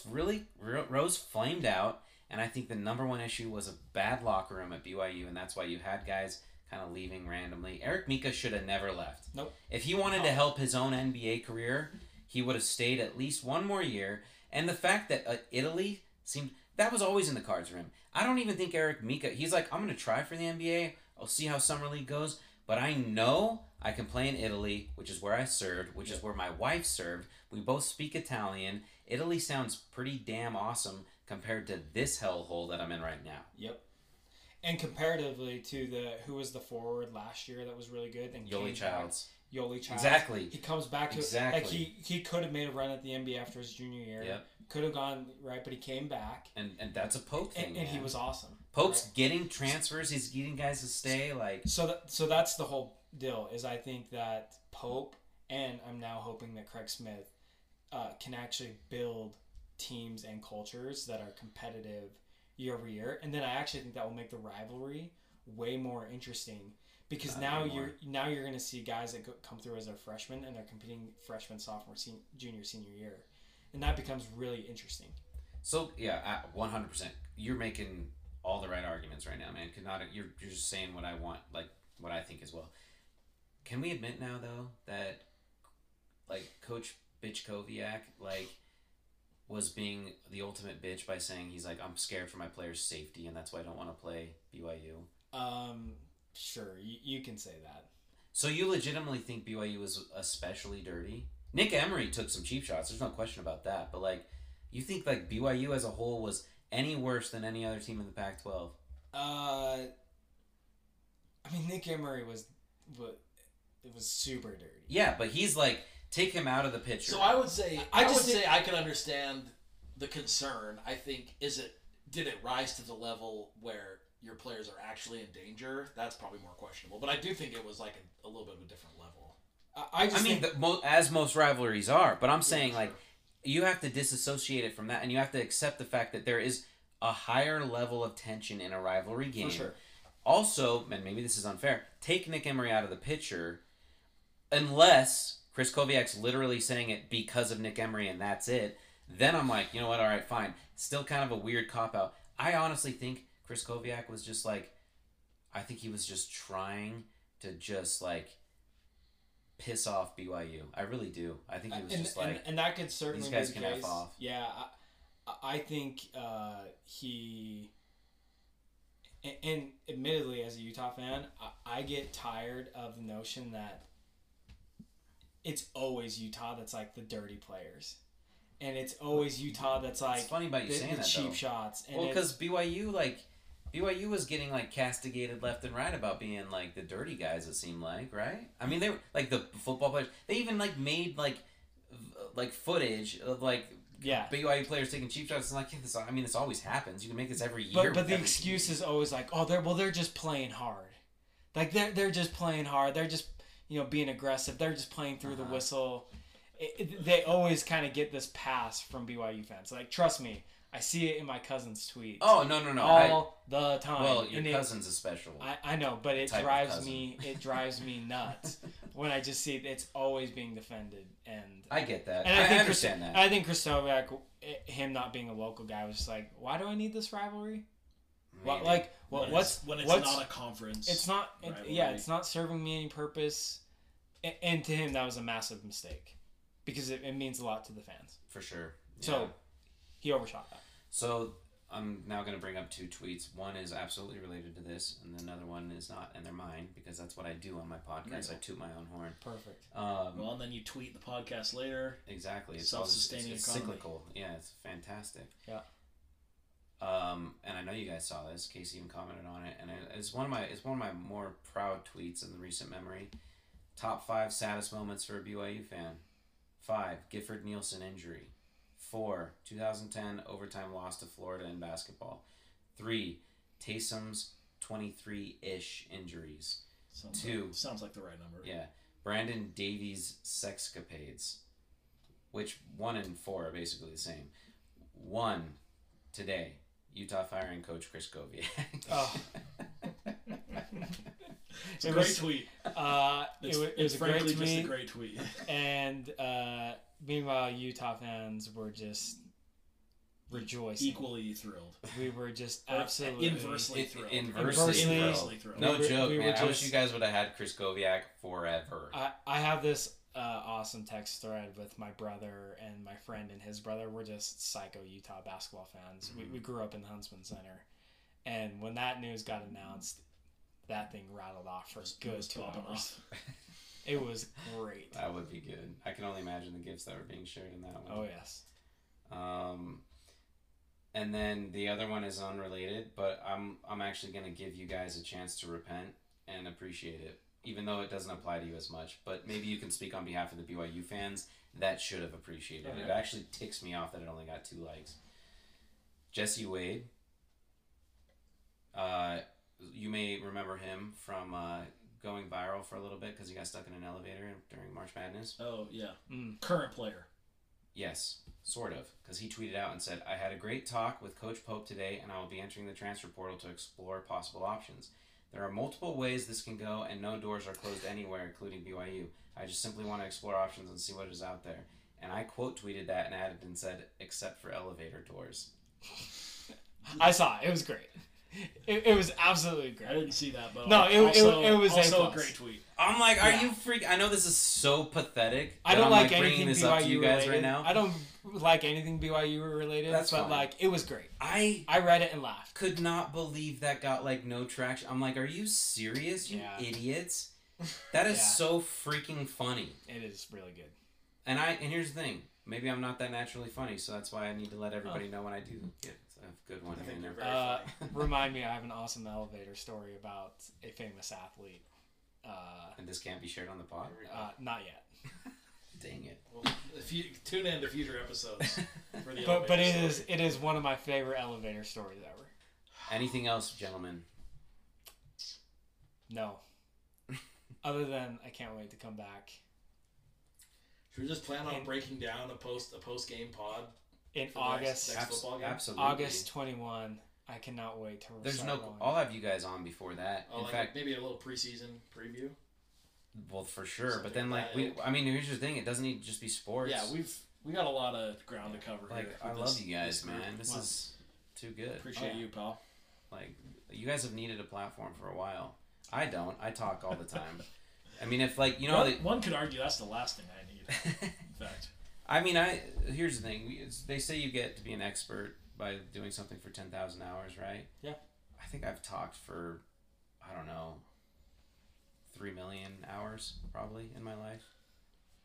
flamed out. And I think the number one issue was a bad locker room at BYU, and that's why you had guys kind of leaving randomly. Eric Mika should have never left. Nope. If he wanted to help his own NBA career, he would have stayed at least one more year. And the fact that Italy seemed... That was always in the cards for him. I don't even think Eric Mika... He's like, I'm going to try for the NBA. I'll see how Summer League goes. But I know I can play in Italy, which is where I served, which is where my wife served. We both speak Italian. Italy sounds pretty damn awesome compared to this hellhole that I'm in right now. Yep. And comparatively to who was the forward last year that was really good? And Yoli Childs. Exactly. He comes back to exactly. Like he could have made a run at the NBA after his junior year. Yep. Could have gone right, but he came back. And that's a Pope thing. And he was awesome. Pope's getting transfers. He's getting guys to stay. Like so that's the whole deal. Is I think that Pope and I'm now hoping that Craig Smith can actually build teams and cultures that are competitive year over year, and then I actually think that will make the rivalry way more interesting because now you're going to see guys that come through as their freshmen and they're competing freshman, sophomore, junior, senior year, and that becomes really interesting. So yeah, 100%. You're making all the right arguments right now, man. You're just saying what I want, like what I think as well. Can we admit now though that like Coach Bitch Koviak was being the ultimate bitch by saying he's like, I'm scared for my players' safety, and that's why I don't want to play BYU? Sure, you can say that. So you legitimately think BYU was especially dirty? Nick Emery took some cheap shots. There's no question about that. But like, you think like BYU as a whole was any worse than any other team in the Pac-12? I mean, Nick Emery was super dirty. Yeah, but he's like. Take him out of the picture. So I would say I can understand the concern. I think did it rise to the level where your players are actually in danger? That's probably more questionable. But I do think it was like a little bit of a different level. I mean, as most rivalries are. But I'm saying like you have to disassociate it from that, and you have to accept the fact that there is a higher level of tension in a rivalry game. For sure. Also, and maybe this is unfair, take Nick Emery out of the picture, unless. Chris Koviak's literally saying it because of Nick Emery and that's it. Then I'm like, you know what? All right, fine. Still kind of a weird cop-out. I honestly think Chris Koviak was just like, I think he was just trying to just like piss off BYU. I really do. I think he was just like... And that could certainly these guys be the can case. F off. Yeah, I think he... And admittedly, as a Utah fan, I get tired of the notion that it's always Utah that's like the dirty players, and it's always Utah that's like it's funny about you saying the cheap shots. And well, because BYU was getting like castigated left and right about being like the dirty guys. It seemed like, right? I mean, they were like the football players. They even like made like footage of like BYU players taking cheap shots. And like, yeah, this always happens. You can make this every year. But the excuse is always like, oh, they're just playing hard. Like they're just playing hard. They're just you know, being aggressive. They're just playing through the whistle. They always kind of get this pass from BYU fans. Like, trust me, I see it in my cousin's tweets. Oh, no. All the time. Well, your cousin's a special. I know, but it drives me nuts when I just see it's always being defended. And I get that. And I understand that. I think Chris Koviak, him not being a local guy, was just like, why do I need this rivalry? What, like, what, when it's not a conference. It's not. It's not serving me any purpose. And to him, that was a massive mistake because it means a lot to the fans. For sure. Yeah. So he overshot that. So I'm now going to bring up two tweets. One is absolutely related to this, and another one is not, and they're mine because that's what I do on my podcast. I toot my own horn. Perfect. Well, and then you tweet the podcast later. Exactly. It's self-sustaining. It's cyclical. Yeah, it's fantastic. Yeah. And I know you guys saw this. Casey even commented on it, and it's one of my more proud tweets in the recent memory. Top 5 saddest moments for a BYU fan. 5, Gifford Nielsen injury. 4, 2010 overtime loss to Florida in basketball. 3, Taysom's 23-ish injuries. Sounds like the right number. Yeah, Brandon Davies sexcapades, which 1 and 4 are basically the same. 1, today, Utah firing coach Chris Koviak. Oh. It's a great tweet. It was frankly just a great tweet. And meanwhile, Utah fans were just rejoicing. Equally thrilled. We were just absolutely inversely thrilled. No joke, man. I wish you guys would have had Chris Koviak forever. I have this awesome text thread with my brother and my friend and his brother. We're just psycho Utah basketball fans. Mm-hmm. We grew up in the Huntsman Center. And when that news got announced, that thing rattled off for a good 2 hours. It was great. That would be good. I can only imagine the gifts that were being shared in that one. Oh, yes. And then the other one is unrelated, but I'm actually going to give you guys a chance to repent and appreciate it, even though it doesn't apply to you as much. But maybe you can speak on behalf of the BYU fans that should have appreciated it. It actually ticks me off that it only got 2 likes. Jesse Wade. You may remember him from going viral for a little bit because he got stuck in an elevator during March Madness. Oh, yeah. Mm. Current player. Yes, sort of, because he tweeted out and said, "I had a great talk with Coach Pope today, and I will be entering the transfer portal to explore possible options. There are multiple ways this can go, and no doors are closed anywhere, including BYU. I just simply want to explore options and see what is out there." And I quote tweeted that and added and said, "Except for elevator doors." I saw it. It was great. It was absolutely great. I didn't see that, but no, it was also a great tweet. I'm like, are you freak? I know this is so pathetic. I don't like anything this BYU up to you guys related right now. I don't like anything BYU related. That's but fine. Like, it was great. I read it and laughed. Could not believe that got like no traction. I'm like, are you serious? You idiots! That is so freaking funny. It is really good. And here's the thing. Maybe I'm not that naturally funny, so that's why I need to let everybody know when I do get a good one. I think they're very funny. Remind me, I have an awesome elevator story about a famous athlete. And this can't be shared on the pod? Not yet. Dang it. Well, if you tune in to future episodes for the but it is one of my favorite elevator stories ever. Anything else, gentlemen? No. Other than I can't wait to come back. Should we just plan on breaking down a post-game pod? In August, absolutely. August 21. I cannot wait to. There's I'll have you guys on before that. Oh, in fact, maybe a little preseason preview. Well, for sure. Something but then, like I mean, here's the thing. It doesn't need to just be sports. Yeah, we got a lot of ground to cover. Like, here. I love you guys, man. This is too good. Appreciate you, pal. Like, you guys have needed a platform for a while. I don't. I talk all the time. I mean, if like you know, one could argue that's the last thing I need. In fact. I mean, here's the thing. They say you get to be an expert by doing something for 10,000 hours, right? Yeah. I think I've talked for, I don't know, 3 million hours probably in my life.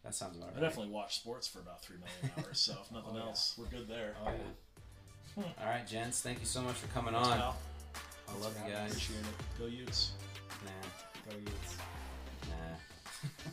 That sounds about right. I definitely watched sports for about 3 million hours, so if nothing else, we're good there. Oh, yeah. All right, gents. Thank you so much for coming on. Pal. I love you guys. Appreciate it. Go Utes. Nah. Go Utes. Nah.